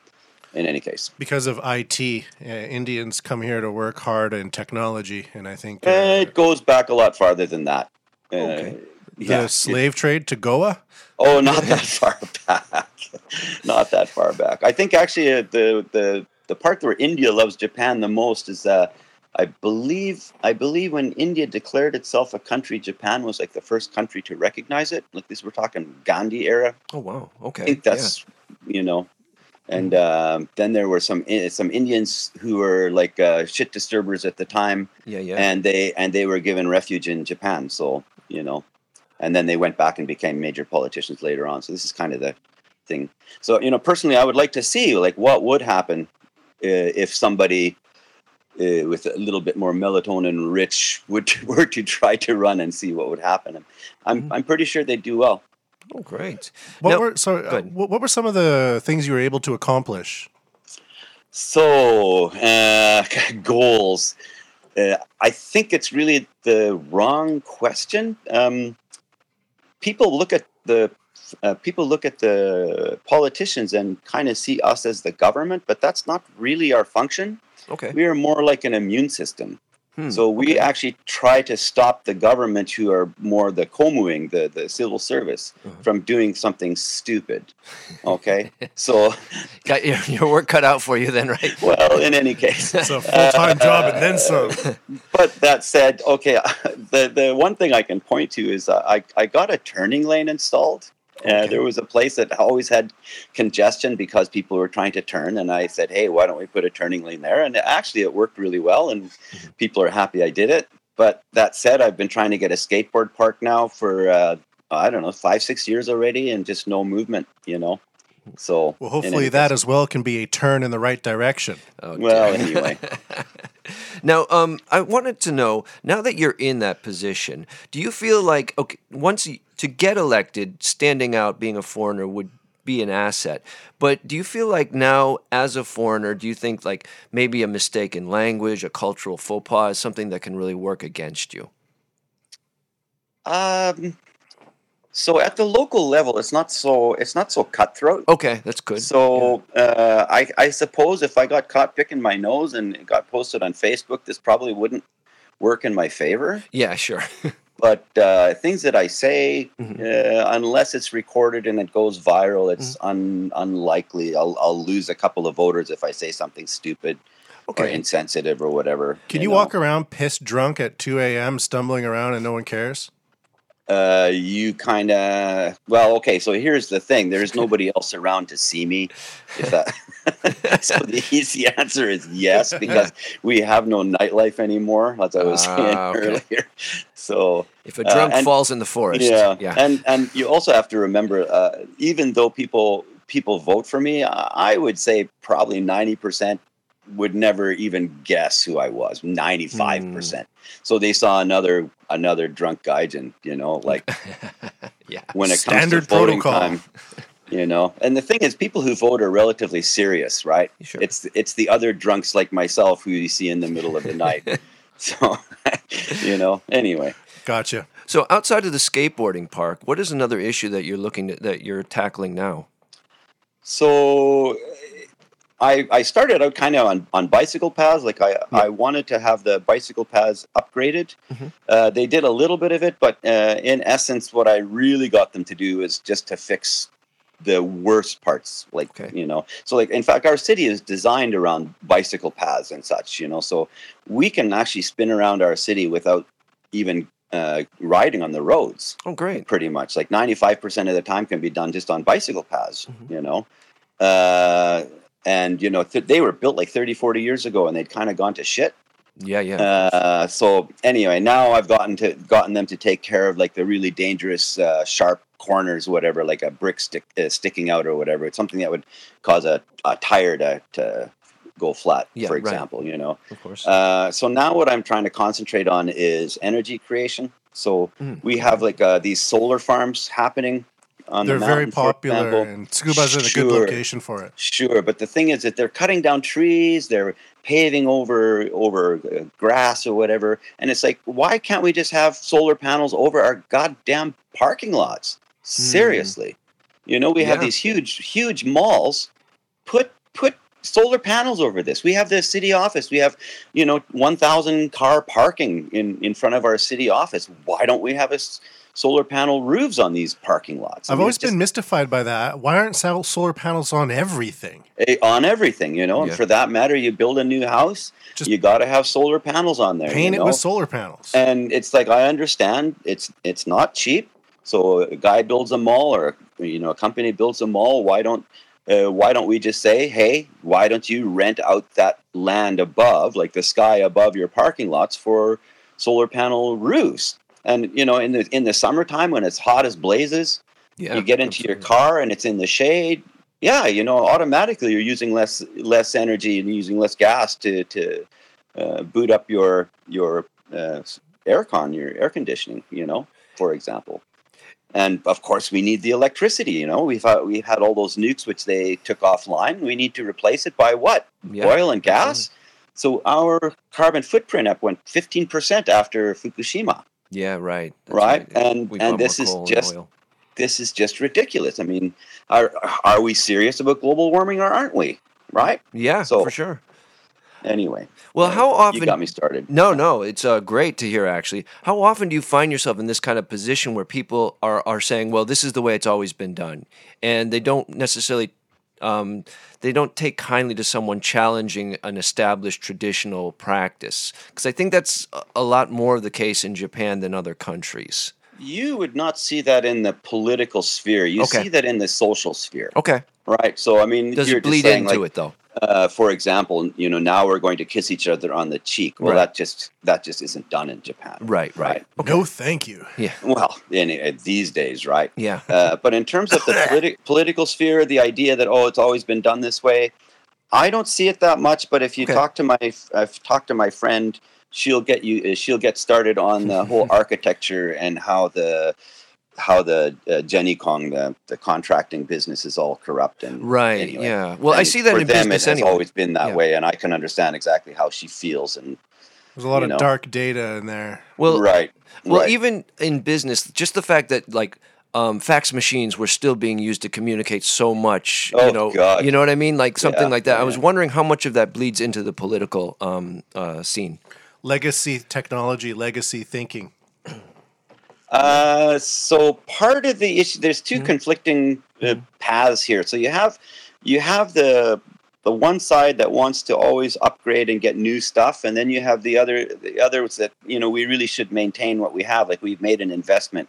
In any case, because of IT, Indians come here to work hard in technology, and I think it goes back a lot farther than that. The slave trade to Goa? Oh, not that far back. Not that far back. I think actually the part where India loves Japan the most is I believe when India declared itself a country, Japan was like the first country to recognize it. Like this, we're talking Gandhi era. Oh wow, okay. I think that's you know, and then there were some Indians who were like shit disturbers at the time. Yeah, yeah. And they were given refuge in Japan. So you know, and then they went back and became major politicians later on. So this is kind of the thing. So you know, personally, I would like to see like what would happen if somebody. With a little bit more melatonin rich were to try to run and see what would happen. I'm pretty sure they'd do well. Oh, great. What were some of the things you were able to accomplish? So, goals. I think it's really the wrong question. People look at the politicians and kind of see us as the government, but that's not really our function. Okay. We are more like an immune system. So we actually try to stop the government, who are more the komuing, the civil service, from doing something stupid. Okay? So... Got your work cut out for you then, right? Well, in any case. It's a full-time job and then some. But that said, okay, the one thing I can point to is I got a turning lane installed. There was a place that always had congestion because people were trying to turn, and I said, hey, why don't we put a turning lane there? And actually it worked really well, and people are happy I did it. But that said, I've been trying to get a skateboard park now for, 5-6 years already, and just no movement, you know. So, well, hopefully that as well can be a turn in the right direction. Okay. Well, anyway. Now, I wanted to know, now that you're in that position, do you feel like, okay, once to get elected, standing out, being a foreigner would be an asset. But do you feel like now, as a foreigner, do you think like maybe a mistake in language, a cultural faux pas is something that can really work against you? So at the local level, it's not so cutthroat. Okay, that's good. So I suppose if I got caught picking my nose and it got posted on Facebook, this probably wouldn't work in my favor. Yeah, sure. But things that I say, unless it's recorded and it goes viral, it's unlikely. I'll lose a couple of voters if I say something stupid. Okay. Or insensitive or whatever. Can you walk around pissed drunk at 2 a.m. stumbling around and no one cares? So here's the thing. There's nobody else around to see me. So the easy answer is yes, because we have no nightlife anymore, as I was saying earlier. So if a drunk falls in the forest. Yeah. And you also have to remember, even though people vote for me, I would say probably 90% would never even guess who I was, 95%. So they saw another drunk gaijin, you know, like when it comes to voting time, you know. And the thing is, people who vote are relatively serious, right? Sure. It's the other drunks like myself who you see in the middle of the night. So, you know, anyway. Gotcha. So outside of the skateboarding park, what is another issue that you're tackling now? So... I started out kind of on bicycle paths. Like I wanted to have the bicycle paths upgraded. They did a little bit of it, but in essence, what I really got them to do is just to fix the worst parts. Like, you know, so like, in fact, our city is designed around bicycle paths and such, you know, so we can actually spin around our city without even riding on the roads. Oh, great. Pretty much like 95% of the time can be done just on bicycle paths, you know. And, you know, they were built like 30, 40 years ago, and they'd kind of gone to shit. Yeah, yeah. So anyway, now I've gotten them to take care of, like, the really dangerous sharp corners, whatever, like a brick sticking out or whatever. It's something that would cause a tire to go flat, for example, you know. Of course. So now what I'm trying to concentrate on is energy creation. So we have, like, these solar farms happening. They're very popular, and Tsukuba's is a good location for it. Sure, but the thing is that they're cutting down trees, they're paving over grass or whatever, and it's like, why can't we just have solar panels over our goddamn parking lots? Seriously. You know, we have these huge malls. Put solar panels over this. We have the city office. We have, you know, 1,000 car parking in front of our city office. Why don't we have a solar panel roofs on these parking lots. I've always been mystified by that. Why aren't solar panels on everything? On everything, you know. Yeah. And for that matter, you build a new house, just you got to have solar panels on there. Paint it with solar panels. And it's like, I understand it's not cheap. So a guy builds a mall, or a company builds a mall. Why don't we just say, hey, why don't you rent out that land above, like the sky above your parking lots, for solar panel roofs? And in the summertime when it's hot as blazes, you get into your car and it's in the shade. Yeah, automatically you're using less energy and using less gas to boot up your aircon, your air conditioning. For example. And, of course, we need the electricity, We've had all those nukes which they took offline. We need to replace it by what? Yeah. Oil and gas? So our carbon footprint went 15% after Fukushima. Yeah, right. That's right. And this is just ridiculous. I mean, are we serious about global warming, or aren't we? Right? Yeah, so, for sure. Anyway. Well, how often... You got me started. No, it's great to hear, actually. How often do you find yourself in this kind of position where people are saying, well, this is the way it's always been done, and they don't necessarily... they don't take kindly to someone challenging an established traditional practice? Because I think that's a lot more of the case in Japan than other countries. You would not see that in the political sphere. You see that in the social sphere. Okay. Right, so I mean... Does it bleed into it, though? For example, now we're going to kiss each other on the cheek. Well, that just isn't done in Japan. Right. Okay. No, thank you. Yeah. Well, these days, right? Yeah. But in terms of the political sphere, the idea that it's always been done this way, I don't see it that much. But if you I've talked to my friend, she'll get started on the whole architecture and how the GenEcon, the contracting business, is all corrupt. And right, anyway. Yeah. Well, and I see that in business has always been that way, and I can understand exactly how she feels. And there's a lot of dark data in there. Well, right. Well, even in business, just the fact that fax machines were still being used to communicate so much. God. You know what I mean? Like something like that. Yeah. I was wondering how much of that bleeds into the political scene. Legacy technology, legacy thinking. So part of the issue, there's two conflicting paths here. So you have the one side that wants to always upgrade and get new stuff, and then you have the others that we really should maintain what we have. Like, we've made an investment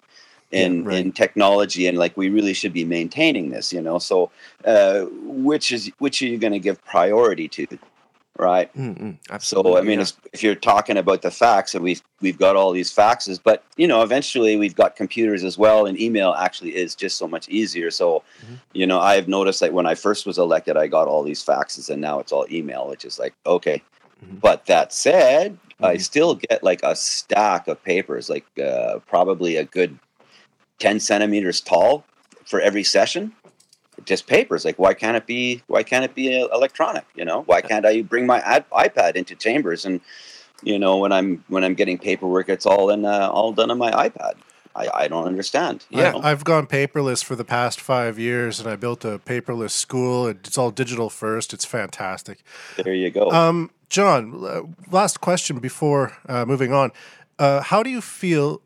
in technology, and like, we really should be maintaining this. So which are you going to give priority to? Right. Mm-hmm. So, I mean, if you're talking about the fax, and we've got all these faxes, but eventually we've got computers as well, and email actually is just so much easier. So, I've noticed that when I first was elected, I got all these faxes, and now it's all email, which is like, okay. Mm-hmm. But that said, I still get like a stack of papers, like probably a good 10 centimeters tall for every session. Just papers. Like, why can't it be electronic? Why can't I bring my iPad into chambers? And when I'm getting paperwork, it's all in all done on my iPad. I don't understand. Yeah, I've gone paperless for the past 5 years, and I built a paperless school. It's all digital first. It's fantastic. There you go. John, last question before moving on. How do you feel?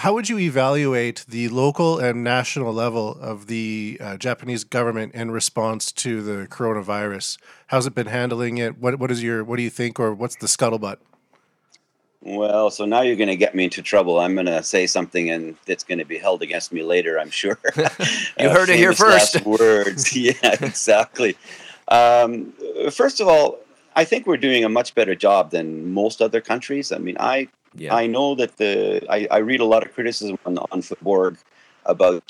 How would you evaluate the local and national level of the Japanese government in response to the coronavirus? How's it been handling it? What do you think, or what's the scuttlebutt? Well, so now you're going to get me into trouble. I'm going to say something, and it's going to be held against me later, I'm sure. You heard it here first. Words. Yeah, exactly. First of all, I think we're doing a much better job than most other countries. I mean, I know that I read a lot of criticism on Foodborg about,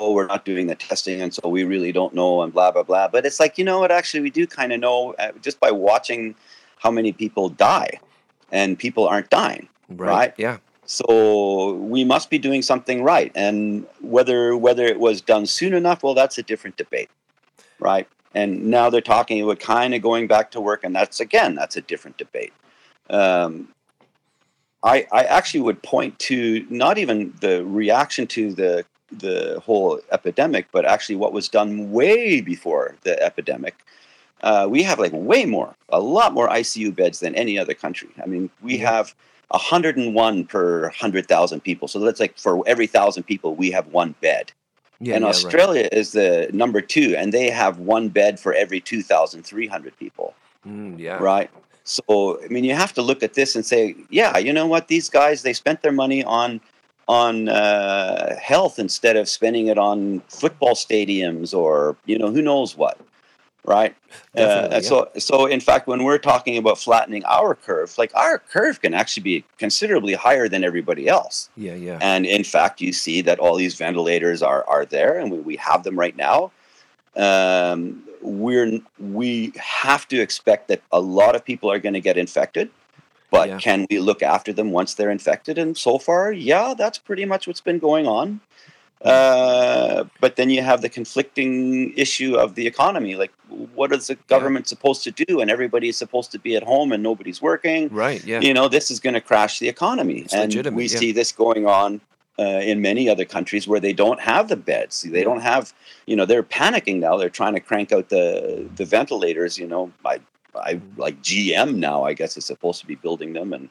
we're not doing the testing, and so we really don't know, and blah, blah, blah. But it's like, what, actually, we do kind of know just by watching how many people die, and people aren't dying, right? Yeah. So we must be doing something right. And whether it was done soon enough, well, that's a different debate, right? And now they're talking about kind of going back to work, and that's a different debate. I actually would point to not even the reaction to the whole epidemic, but actually what was done way before the epidemic. We have a lot more ICU beds than any other country. I mean, we have 101 per 100,000 people. So that's like for every 1,000 people, we have one bed. Yeah, and Australia is the number two, and they have one bed for every 2,300 people. Right? So, I mean, you have to look at this and say, yeah, you know what? These guys, they spent their money on health instead of spending it on football stadiums or, you know, who knows what. Right. So in fact, when we're talking about flattening our curve, like our curve can actually be considerably higher than everybody else. Yeah. Yeah. And in fact, you see that all these ventilators are there and we have them right now. We have to expect that a lot of people are going to get infected, but can we look after them once they're infected? And so far, yeah, that's pretty much what's been going on. But then you have the conflicting issue of the economy. Like, what is the government supposed to do? And everybody is supposed to be at home and nobody's working. Right. Yeah. You know, this is going to crash the economy. It's and legitimate, we see this going on in many other countries where they don't have the beds. They don't have, you know, they're panicking now. They're trying to crank out the ventilators, you know, I like GM now, I guess, is supposed to be building them. And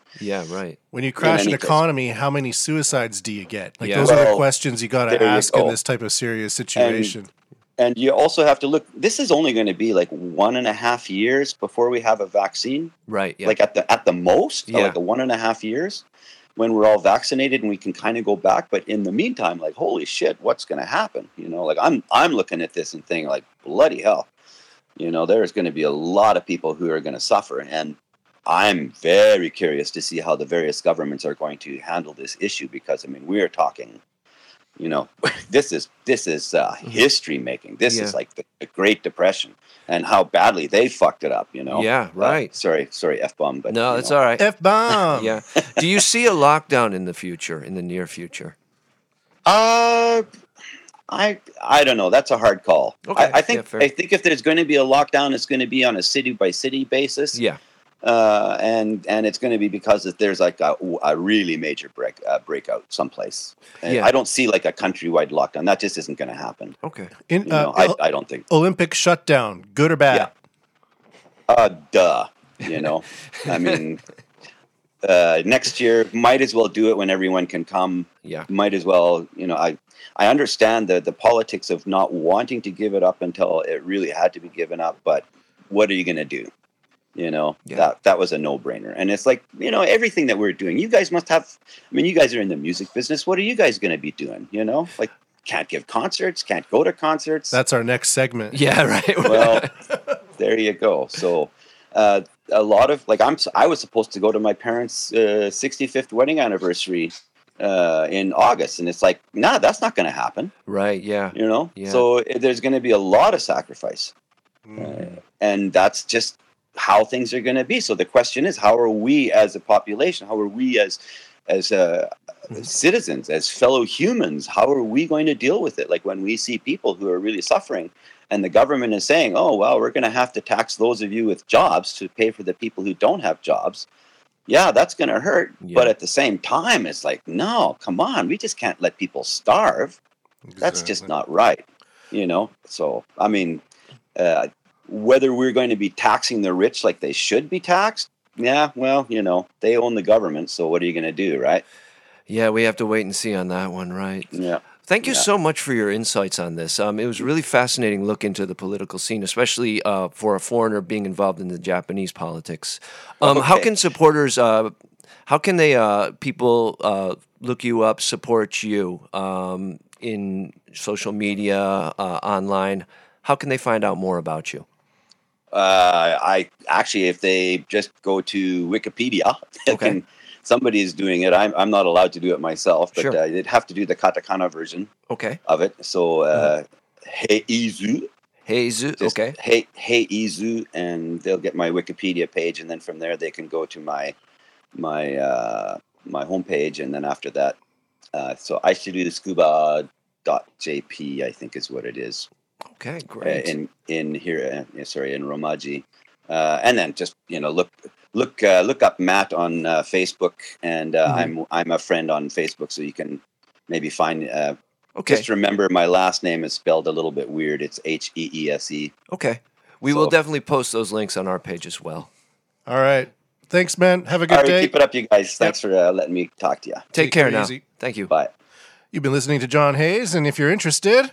when you crash an economy, how many suicides do you get? Like those are the questions you got to ask in this type of serious situation. And you also have to look, this is only going to be like 1.5 years before we have a vaccine. Right. Yeah. Like at the most, like a 1.5 years when we're all vaccinated and we can kind of go back. But in the meantime, like, holy shit, what's going to happen? You know, like I'm looking at this and thinking like, bloody hell. You know, there's going to be a lot of people who are going to suffer. And I'm very curious to see how the various governments are going to handle this issue because, I mean, we are talking, you know, this is history making. This is like the Great Depression and how badly they fucked it up, you know? Yeah, right. Sorry, F-bomb. But no, it's all right. F-bomb! Yeah. Do you see a lockdown in the future, in the near future? I don't know. That's a hard call. Okay. I think if there's going to be a lockdown, it's going to be on a city by city basis. Yeah. And it's going to be because if there's like a really major breakout someplace. And I don't see like a countrywide lockdown. That just isn't going to happen. Okay. I don't think. Olympic shutdown, good or bad? Yeah. Duh. You know, I mean. Next year, might as well do it when everyone can come. Yeah. Might as well, you know, I understand the politics of not wanting to give it up until it really had to be given up. But what are you going to do? You know, that was a no-brainer. And it's like, you know, everything that we're doing, you guys must have, I mean, you guys are in the music business. What are you guys going to be doing? You know, like can't give concerts, can't go to concerts. That's our next segment. Yeah, right. Well, there you go. So, a lot of like I was supposed to go to my parents' 65th wedding anniversary in August, and it's like, nah, that's not going to happen. Right? Yeah. You know. Yeah. So there's going to be a lot of sacrifice, and that's just how things are going to be. So the question is, how are we as a population? How are we as citizens, as fellow humans? How are we going to deal with it? Like when we see people who are really suffering. And the government is saying, oh, well, we're going to have to tax those of you with jobs to pay for the people who don't have jobs. Yeah, that's going to hurt. Yeah. But at the same time, it's like, no, come on. We just can't let people starve. Exactly. That's just not right. You know, so, I mean, whether we're going to be taxing the rich like they should be taxed. Yeah, well, you know, they own the government. So what are you going to do, right? Yeah, we have to wait and see on that one, right? Yeah. Thank you so much for your insights on this. It was really fascinating look into the political scene, especially for a foreigner being involved in the Japanese politics. How can supporters, people look you up, support you in social media, online? How can they find out more about you? If they just go to Wikipedia, they can. Somebody is doing it. I'm not allowed to do it myself, but they'd have to do the katakana version of it. So, Heizu. Heizu, okay. Heizu, and they'll get my Wikipedia page, and then from there they can go to my homepage, and then after that, so I should do the tsukuba.jp, I think is what it is. Okay, great. In here, in Romagna. And then just, you know, look up Matt on Facebook, and I'm a friend on Facebook, so you can maybe find. Just remember, my last name is spelled a little bit weird. It's Heese. Okay, we will definitely post those links on our page as well. All right, Thanks, man. Have a good day. Keep it up, you guys. Thanks for letting me talk to you. Take care now. Easy. Thank you. Bye. You've been listening to John Hayes, and if you're interested...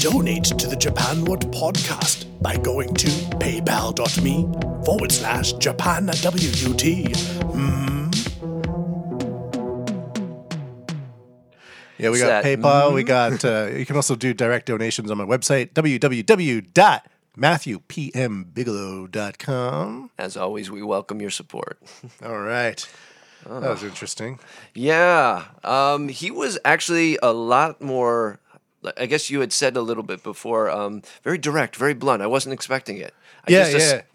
donate to the Japanwood podcast by going to paypal.me/JapanWUT. Yeah, we got PayPal. We got, you can also do direct donations on my website, www.matthewpmbigelow.com. As always, we welcome your support. All right. Oh. That was interesting. Yeah. He was actually a lot more... I guess you had said a little bit before, very direct, very blunt. I wasn't expecting it.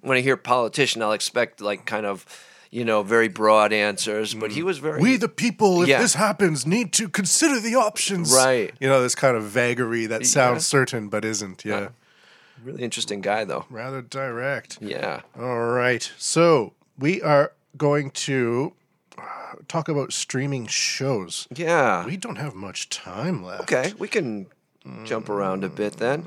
When I hear politician, I'll expect like kind of, very broad answers. But he was very... We the people, if this happens, need to consider the options. Right. This kind of vagary that sounds certain but isn't. Yeah. Really interesting guy, though. Rather direct. Yeah. All right. So we are going to... talk about streaming shows. Yeah. We don't have much time left. Okay, we can jump around a bit then.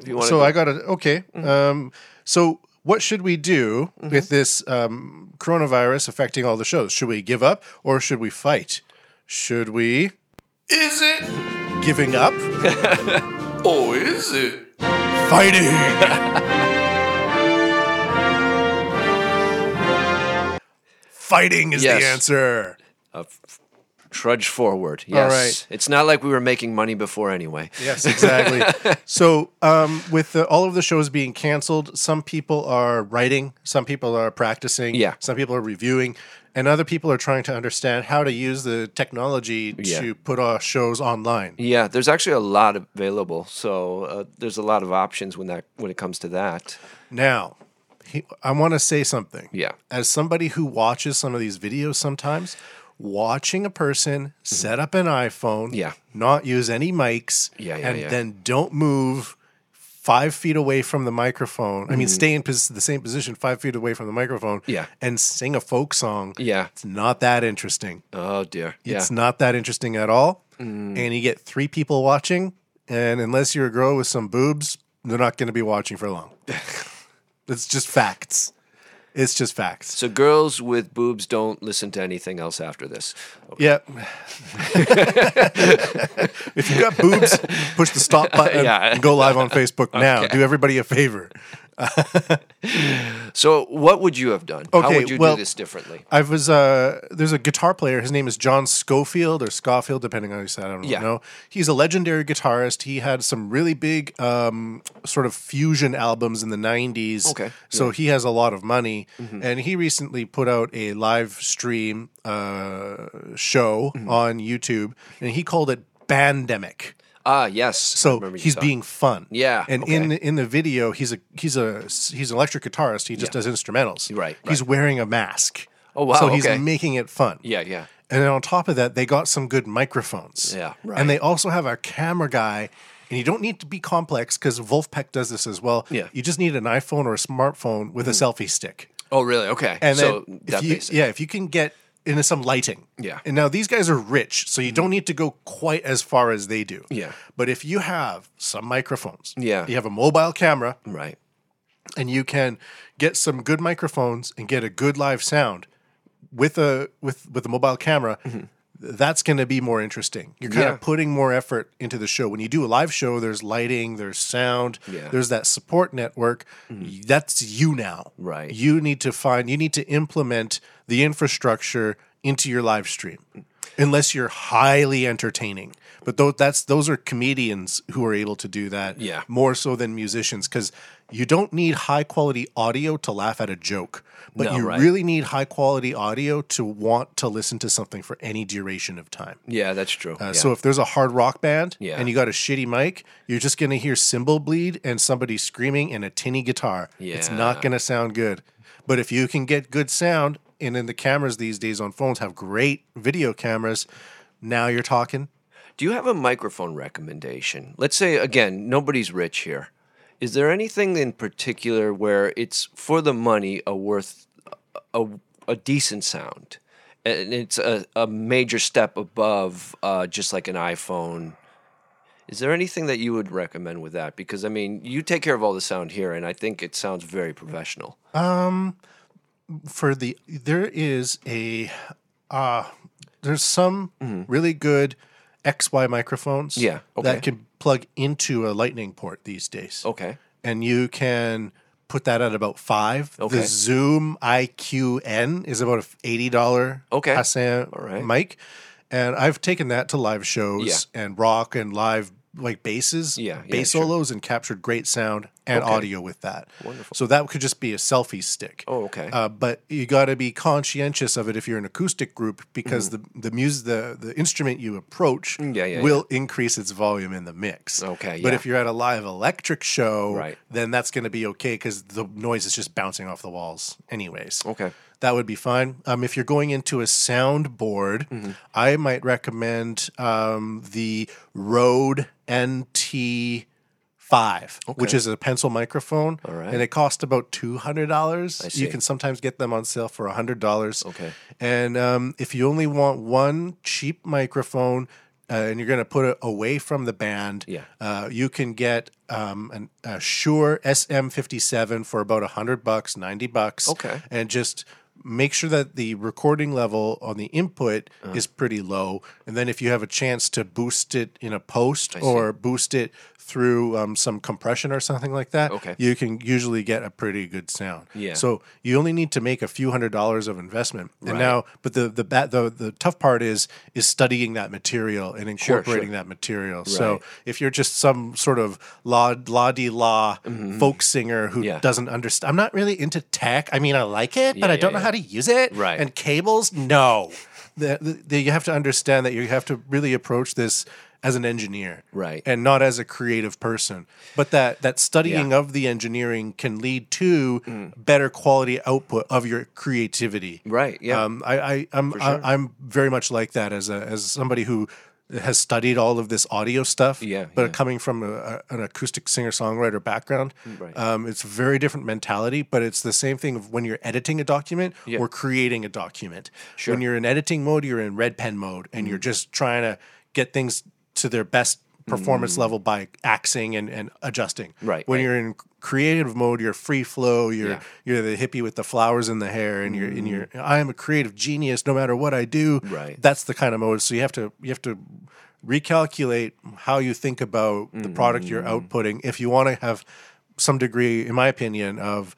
If you want to okay. Mm-hmm. So what should we do with this coronavirus affecting all the shows? Should we give up or should we fight? Should we... Is it giving up? Or is it fighting? Fighting is the answer. Trudge forward. Yes. All right. It's not like we were making money before anyway. Yes, exactly. So with all of the shows being canceled, some people are writing, some people are practicing, some people are reviewing, and other people are trying to understand how to use the technology to put our shows online. Yeah, there's actually a lot available. So there's a lot of options when it comes to that. Now... I want to say something. Yeah. As somebody who watches some of these videos sometimes, watching a person set up an iPhone, not use any mics, then don't move 5 feet away from the microphone. I mean, stay in the same position 5 feet away from the microphone and sing a folk song. Yeah. It's not that interesting. Oh, dear. It's not that interesting at all. And you get three people watching, and unless you're a girl with some boobs, they're not going to be watching for long. It's just facts. It's just facts. So girls with boobs don't listen to anything else after this. Okay. Yep. If you got boobs, push the stop button and go live on Facebook now. Okay. Do everybody a favor. So what would you have done? Okay, how would you do this differently? I was there's a guitar player. His name is John Scofield or Scofield, depending on who you say. I don't know. He's a legendary guitarist. He had some really big sort of fusion albums in the 90s. Okay. So he has a lot of money. And he recently put out a live stream show on YouTube. And he called it Bandemic. Ah, yes. So he's being fun. Yeah. And in the video, he's an electric guitarist. He just does instrumentals. Right. He's wearing a mask. Oh, wow. So he's making it fun. Yeah, yeah. And then on top of that, they got some good microphones. Yeah, right. And they also have a camera guy. And you don't need to be complex because Wolfpack does this as well. Yeah. You just need an iPhone or a smartphone with a selfie stick. Oh, really? Okay. And so that's basic. Yeah, if you can get into some lighting. Yeah. And now these guys are rich, so you don't need to go quite as far as they do. Yeah. But if you have some microphones, you have a mobile camera, right, and you can get some good microphones and get a good live sound with a mobile camera, that's going to be more interesting. You're kind of putting more effort into the show. When you do a live show, there's lighting, there's sound, there's that support network. That's you now. Right. You need to implement the infrastructure into your live stream, unless you're highly entertaining. But those are comedians who are able to do that more so than musicians, because you don't need high-quality audio to laugh at a joke. But you really need high-quality audio to want to listen to something for any duration of time. Yeah, that's true. So if there's a hard rock band and you got a shitty mic, you're just going to hear cymbal bleed and somebody screaming and a tinny guitar. Yeah. It's not going to sound good. But if you can get good sound, and then the cameras these days on phones have great video cameras, now you're talking. Do you have a microphone recommendation? Let's say, again, nobody's rich here. Is there anything in particular where it's for the money a decent sound, and it's a major step above just like an iPhone? Is there anything that you would recommend with that? Because, I mean, you take care of all the sound here, and I think it sounds very professional. There's some really good XY microphones that can plug into a lightning port these days. Okay. And you can put that at about $5. Okay. The Zoom IQN is about an $80 mic. And I've taken that to live shows and rock and live like basses, bass solos, and captured great sound and audio with that. Wonderful. So that could just be a selfie stick. Oh, okay. But you got to be conscientious of it if you're an acoustic group, because the instrument you approach will increase its volume in the mix. Okay. Yeah. But if you're at a live electric show, then that's going to be okay because the noise is just bouncing off the walls, anyways. Okay. That would be fine. If you're going into a soundboard, I might recommend the Rode NT5, which is a pencil microphone, and it costs about $200. You can sometimes get them on sale for $100. Okay. And if you only want one cheap microphone and you're going to put it away from the band, you can get a Shure SM57 for about $100, $90. Okay. And just make sure that the recording level on the input is pretty low. And then if you have a chance to boost it in a post or boost it through some compression or something like that, you can usually get a pretty good sound. Yeah. So you only need to make a few $100s of investment. And now, but the tough part is studying that material and incorporating that material. Right. So if you're just some sort of la-di-la folk singer who doesn't understand, I'm not really into tech. I mean, I like it, but I don't know how to use it. Right. And cables, no. You have to understand that you have to really approach this as an engineer, right, and not as a creative person. But that studying of the engineering can lead to better quality output of your creativity. Right. Yeah. I'm very much like that as somebody who has studied all of this audio stuff, but coming from an acoustic singer-songwriter background, it's a very different mentality, but it's the same thing of when you're editing a document or creating a document. Sure. When you're in editing mode, you're in red pen mode, and you're just trying to get things to their best performance level by axing and adjusting. Right. When you're in creative mode, you're free flow, you're the hippie with the flowers in the hair, and you're I am a creative genius no matter what I do. Right. That's the kind of mode. So you have to recalculate how you think about the product you're outputting if you want to have some degree, in my opinion, of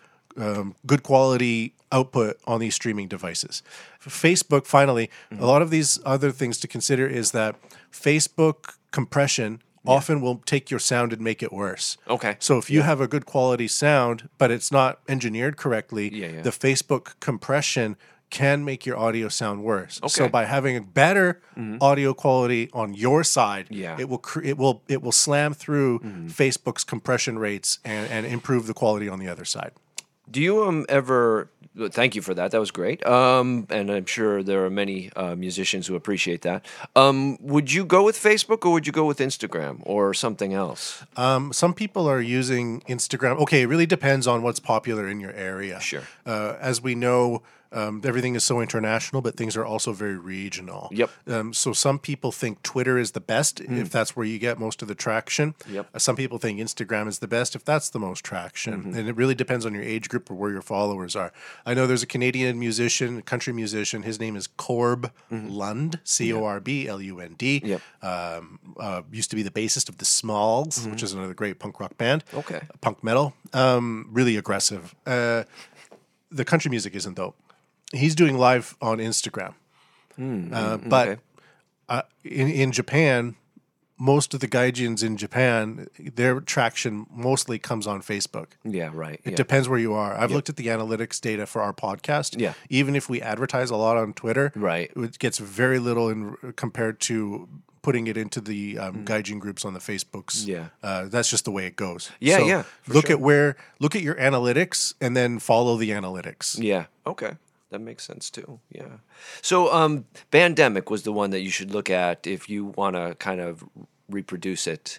good quality output on these streaming devices. Facebook, finally, a lot of these other things to consider is that Facebook compression often will take your sound and make it worse. Okay. So if you have a good quality sound, but it's not engineered correctly, the Facebook compression can make your audio sound worse. Okay. So by having a better audio quality on your side, it will slam through Facebook's compression rates and improve the quality on the other side. Do you ever – thank you for that. That was great. And I'm sure there are many musicians who appreciate that. Would you go with Facebook or would you go with Instagram or something else? Some people are using Instagram. Okay, it really depends on what's popular in your area. Sure. As we know, everything is so international, but things are also very regional. Yep. So some people think Twitter is the best if that's where you get most of the traction. Yep. Some people think Instagram is the best if that's the most traction. And it really depends on your age group or where your followers are. I know there's a Canadian musician, a country musician. His name is Corb Lund, C-O-R-B-L-U-N-D. Yep. Used to be the bassist of the Smalls, which is another great punk rock band. Okay. Punk metal. Really aggressive. The country music isn't, though. He's doing live on Instagram. But in Japan, most of the gaijins in Japan, their traction mostly comes on Facebook. Yeah, right. It depends where you are. I've looked at the analytics data for our podcast. Yeah. Even if we advertise a lot on Twitter, it gets very little compared to putting it into the gaijin groups on the Facebooks. Yeah. That's just the way it goes. Yeah, so look at your analytics and then follow the analytics. Yeah, okay. That makes sense too, yeah. So Bandemic was the one that you should look at if you want to kind of reproduce it.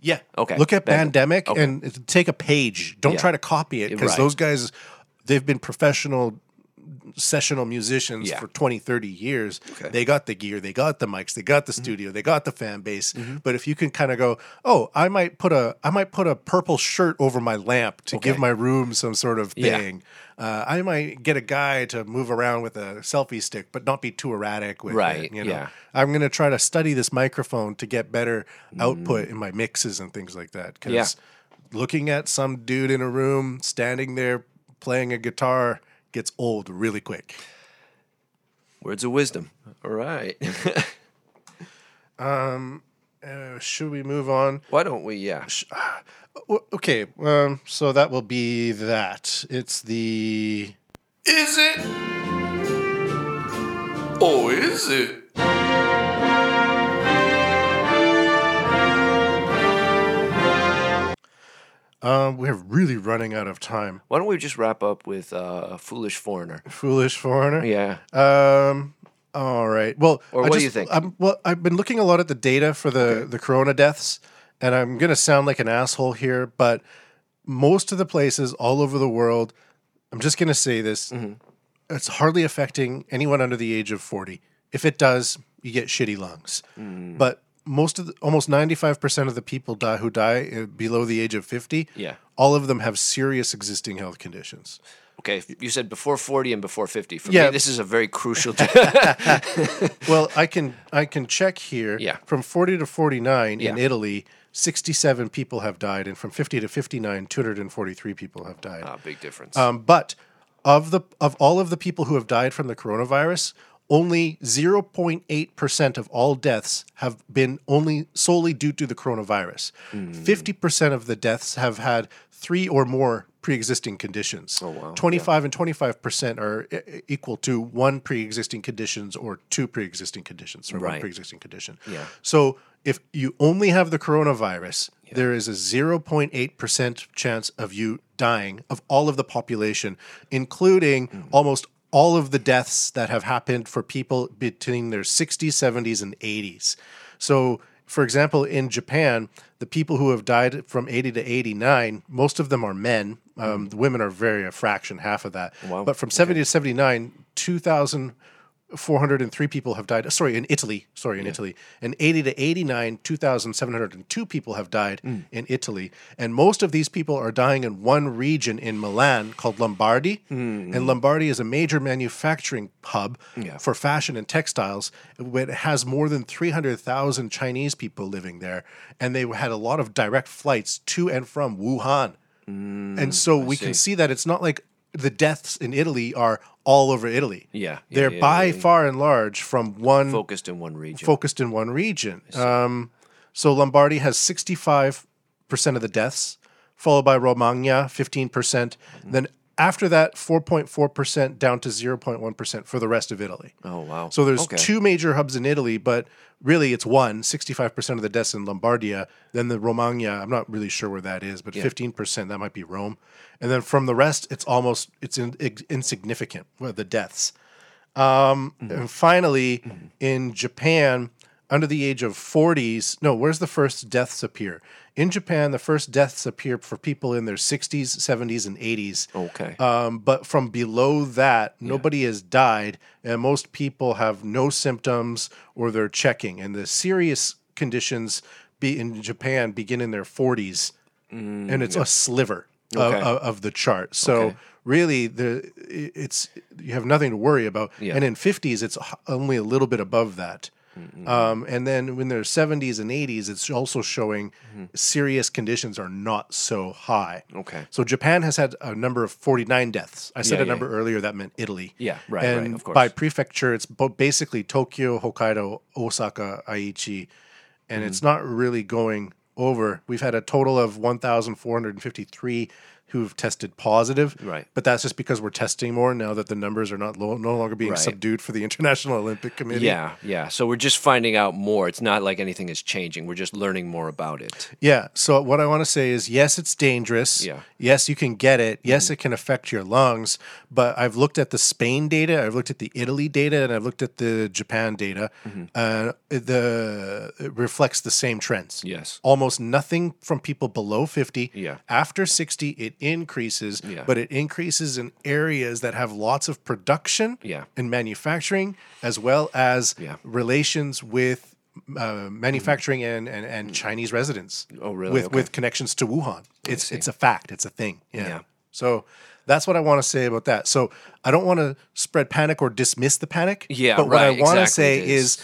Yeah. Okay. Look at Bandemic and take a page. Don't try to copy it because those guys, they've been professional sessional musicians for 20, 30 years. Okay. They got the gear, they got the mics, they got the studio, they got the fan base. Mm-hmm. But if you can kind of go, oh, I might put a purple shirt over my lamp to give my room some sort of thing. Yeah. I might get a guy to move around with a selfie stick, but not be too erratic with it. You know? Yeah. I'm going to try to study this microphone to get better output in my mixes and things like that. Because looking at some dude in a room standing there playing a guitar gets old really quick. Words of wisdom. All right. Should we move on? Why don't we? Yeah. Okay. So that will be that. It's the. Is it? Oh, is it? We're really running out of time. Why don't we just wrap up with Foolish Foreigner? Foolish Foreigner? Yeah. All right. Well, or what do you think? I've been looking a lot at the data for the corona deaths, and I'm going to sound like an asshole here, but most of the places all over the world, I'm just going to say this, it's hardly affecting anyone under the age of 40. If it does, you get shitty lungs. Mm. But almost 95% of the people who die below the age of 50, all of them have serious existing health conditions. Okay, you said before 40 and before 50. For me, this is a very crucial. Well, I can check here. Yeah. From 40 to 49 in Italy, 67 people have died, and from 50 to 59, 243 people have died. Ah, big difference. But of all of the people who have died from the coronavirus, only 0.8% of all deaths have been solely due to the coronavirus. 50% of the deaths have had 3 or more pre-existing conditions. Oh, wow. 25 and 25% are equal to 1 pre-existing conditions or 2 pre-existing conditions or 1 pre-existing condition. Yeah. So if you only have the coronavirus, there is a 0.8% chance of you dying of all of the population, including almost all of the deaths that have happened for people between their 60s, 70s, and 80s. So, for example, in Japan, the people who have died from 80 to 89, most of them are men. The women are a fraction, half of that. Wow. But from 70 to 79, 2,403 people have died. Sorry, in Italy. And 80 to 89, 2,702 people have died in Italy. And most of these people are dying in one region in Milan called Lombardy. Mm-hmm. And Lombardy is a major manufacturing hub for fashion and textiles. It has more than 300,000 Chinese people living there. And they had a lot of direct flights to and from Wuhan. Mm, and so we can see that it's not like the deaths in Italy are all over Italy. Yeah. They're far and large from one... Focused in one region. So Lombardy has 65% of the deaths, followed by Romagna, 15%. Then after that, 4.4% down to 0.1% for the rest of Italy. Oh, wow. So there's two major hubs in Italy, but really it's 65% of the deaths in Lombardia. Then the Romagna, I'm not really sure where that is, but 15%, that might be Rome. And then from the rest, it's insignificant, the deaths. And finally, in Japan, under the age of 40s, where's the first deaths appear? In Japan, the first deaths appear for people in their 60s, 70s, and 80s. Okay. But from below that, nobody has died, and most people have no symptoms or they're checking. And the serious conditions in Japan begin in their 40s, and it's a sliver of the chart. So really, you have nothing to worry about. Yeah. And in 50s, it's only a little bit above that. Mm-hmm. And then when they're 70s and 80s, it's also showing serious conditions are not so high. Okay. So Japan has had a number of 49 deaths. I said a number earlier that meant Italy. Yeah, right, and of course. By prefecture, it's basically Tokyo, Hokkaido, Osaka, Aichi, and it's not really going over. We've had a total of 1,453 who've tested positive, but that's just because we're testing more now that the numbers are no longer being subdued for the International Olympic Committee. Yeah. So we're just finding out more. It's not like anything is changing. We're just learning more about it. Yeah. So what I want to say is, yes, it's dangerous. Yeah. Yes, you can get it. Yes, it can affect your lungs. But I've looked at the Spain data, I've looked at the Italy data, and I've looked at the Japan data. It reflects the same trends. Yes. Almost nothing from people below 50. Yeah. After 60, it increases, but it increases in areas that have lots of production and manufacturing, as well as relations with manufacturing and Chinese residents. Oh, really? With connections to Wuhan. It's a fact. It's a thing. Yeah. So that's what I want to say about that. So I don't want to spread panic or dismiss the panic. Yeah, but what I want to say is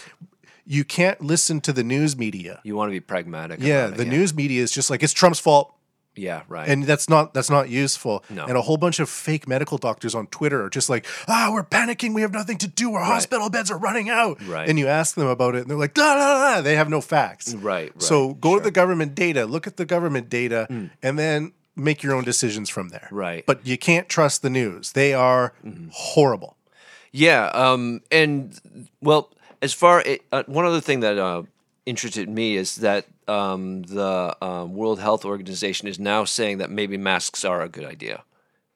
you can't listen to the news media. You want to be pragmatic. Yeah, the news media is just like, it's Trump's fault. Yeah, right. And that's not useful. No. And a whole bunch of fake medical doctors on Twitter are just like, we're panicking. We have nothing to do. Our hospital beds are running out. Right. And you ask them about it, and they're like, la, la, la. They have no facts. Right. So go to the government data, look at the government data, and then make your own decisions from there. Right. But you can't trust the news. They are horrible. Yeah. And, well, as far – one other thing that interested me is that the World Health Organization is now saying that maybe masks are a good idea,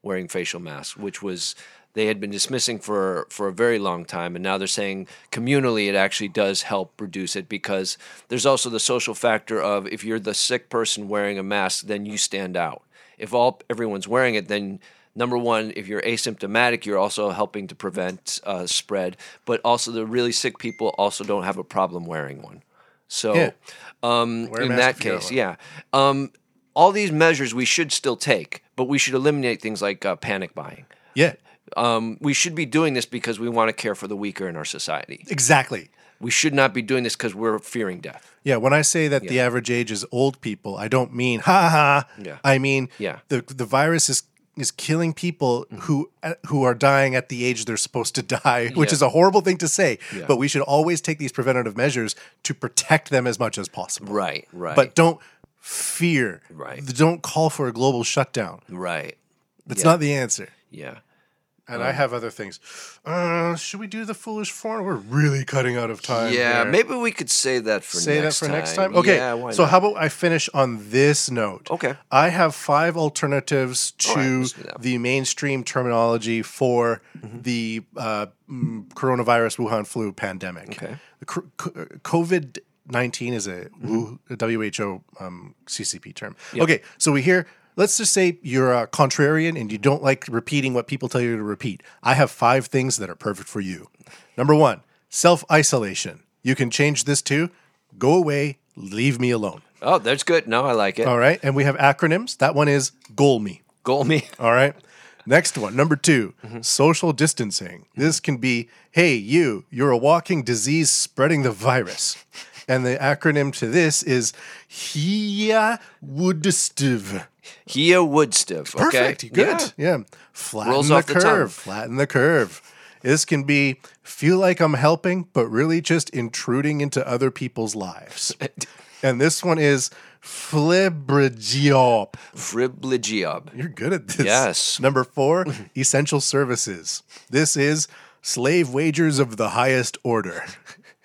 wearing facial masks, which was they had been dismissing for a very long time, and now they're saying communally it actually does help reduce it, because there's also the social factor of if you're the sick person wearing a mask, then you stand out. If everyone's wearing it, then number one, if you're asymptomatic, you're also helping to prevent spread, but also the really sick people also don't have a problem wearing one. So in that case, all these measures we should still take, but we should eliminate things like panic buying. Yeah. We should be doing this because we want to care for the weaker in our society. Exactly. We should not be doing this because we're fearing death. Yeah, when I say that the average age is old people, I don't mean, I mean, the virus is killing people who are dying at the age they're supposed to die, which is a horrible thing to say, but we should always take these preventative measures to protect them as much as possible. Right, right. But don't fear. Right. Don't call for a global shutdown. Right. That's not the answer. Yeah. And I have other things. Should we do the foolish foreign? We're really cutting out of time. Yeah, there. Maybe we could save that for next time. Okay. Yeah, why not? How about I finish on this note? Okay. I have 5 alternatives to the mainstream terminology for the coronavirus Wuhan flu pandemic. Okay. The COVID-19 is a WHO CCP term. Yep. Okay. So we hear. Let's just say you're a contrarian and you don't like repeating what people tell you to repeat. I have 5 things that are perfect for you. Number 1, self-isolation. You can change this to go away, leave me alone. Oh, that's good. No, I like it. All right. And we have acronyms. That one is goal me. Goal me. All right. Next one. Number 2, social distancing. This can be, hey, you're a walking disease spreading the virus. And the acronym to this is Hia Woodstv. Hia Woodstv. Okay. Perfect. Good. Yeah. Rolls off the curve. Flatten the curve. This can be feel like I'm helping, but really just intruding into other people's lives. And this one is Flibligiob. Flibligiob. You're good at this. Yes. Number 4, essential services. This is slave wagers of the highest order.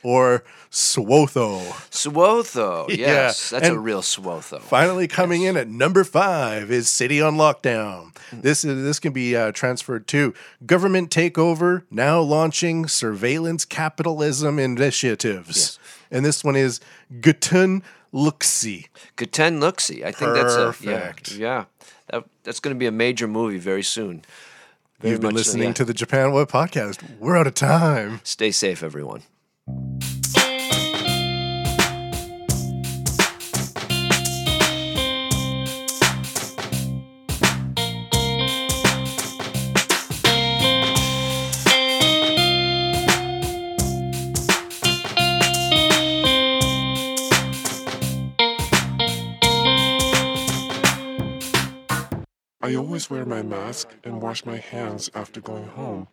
Or swotho. Swotho, yes. Yeah. That's a real swotho. Finally coming in at number 5 is city on lockdown. This can be transferred to government takeover, now launching surveillance capitalism initiatives. Yes. And this one is Guten Luxi. Guten Luxi. I think that's perfect. Yeah. That's going to be a major movie very soon. You've been listening to the Japan Web Podcast. We're out of time. Stay safe, everyone. I always wear my mask and wash my hands after going home.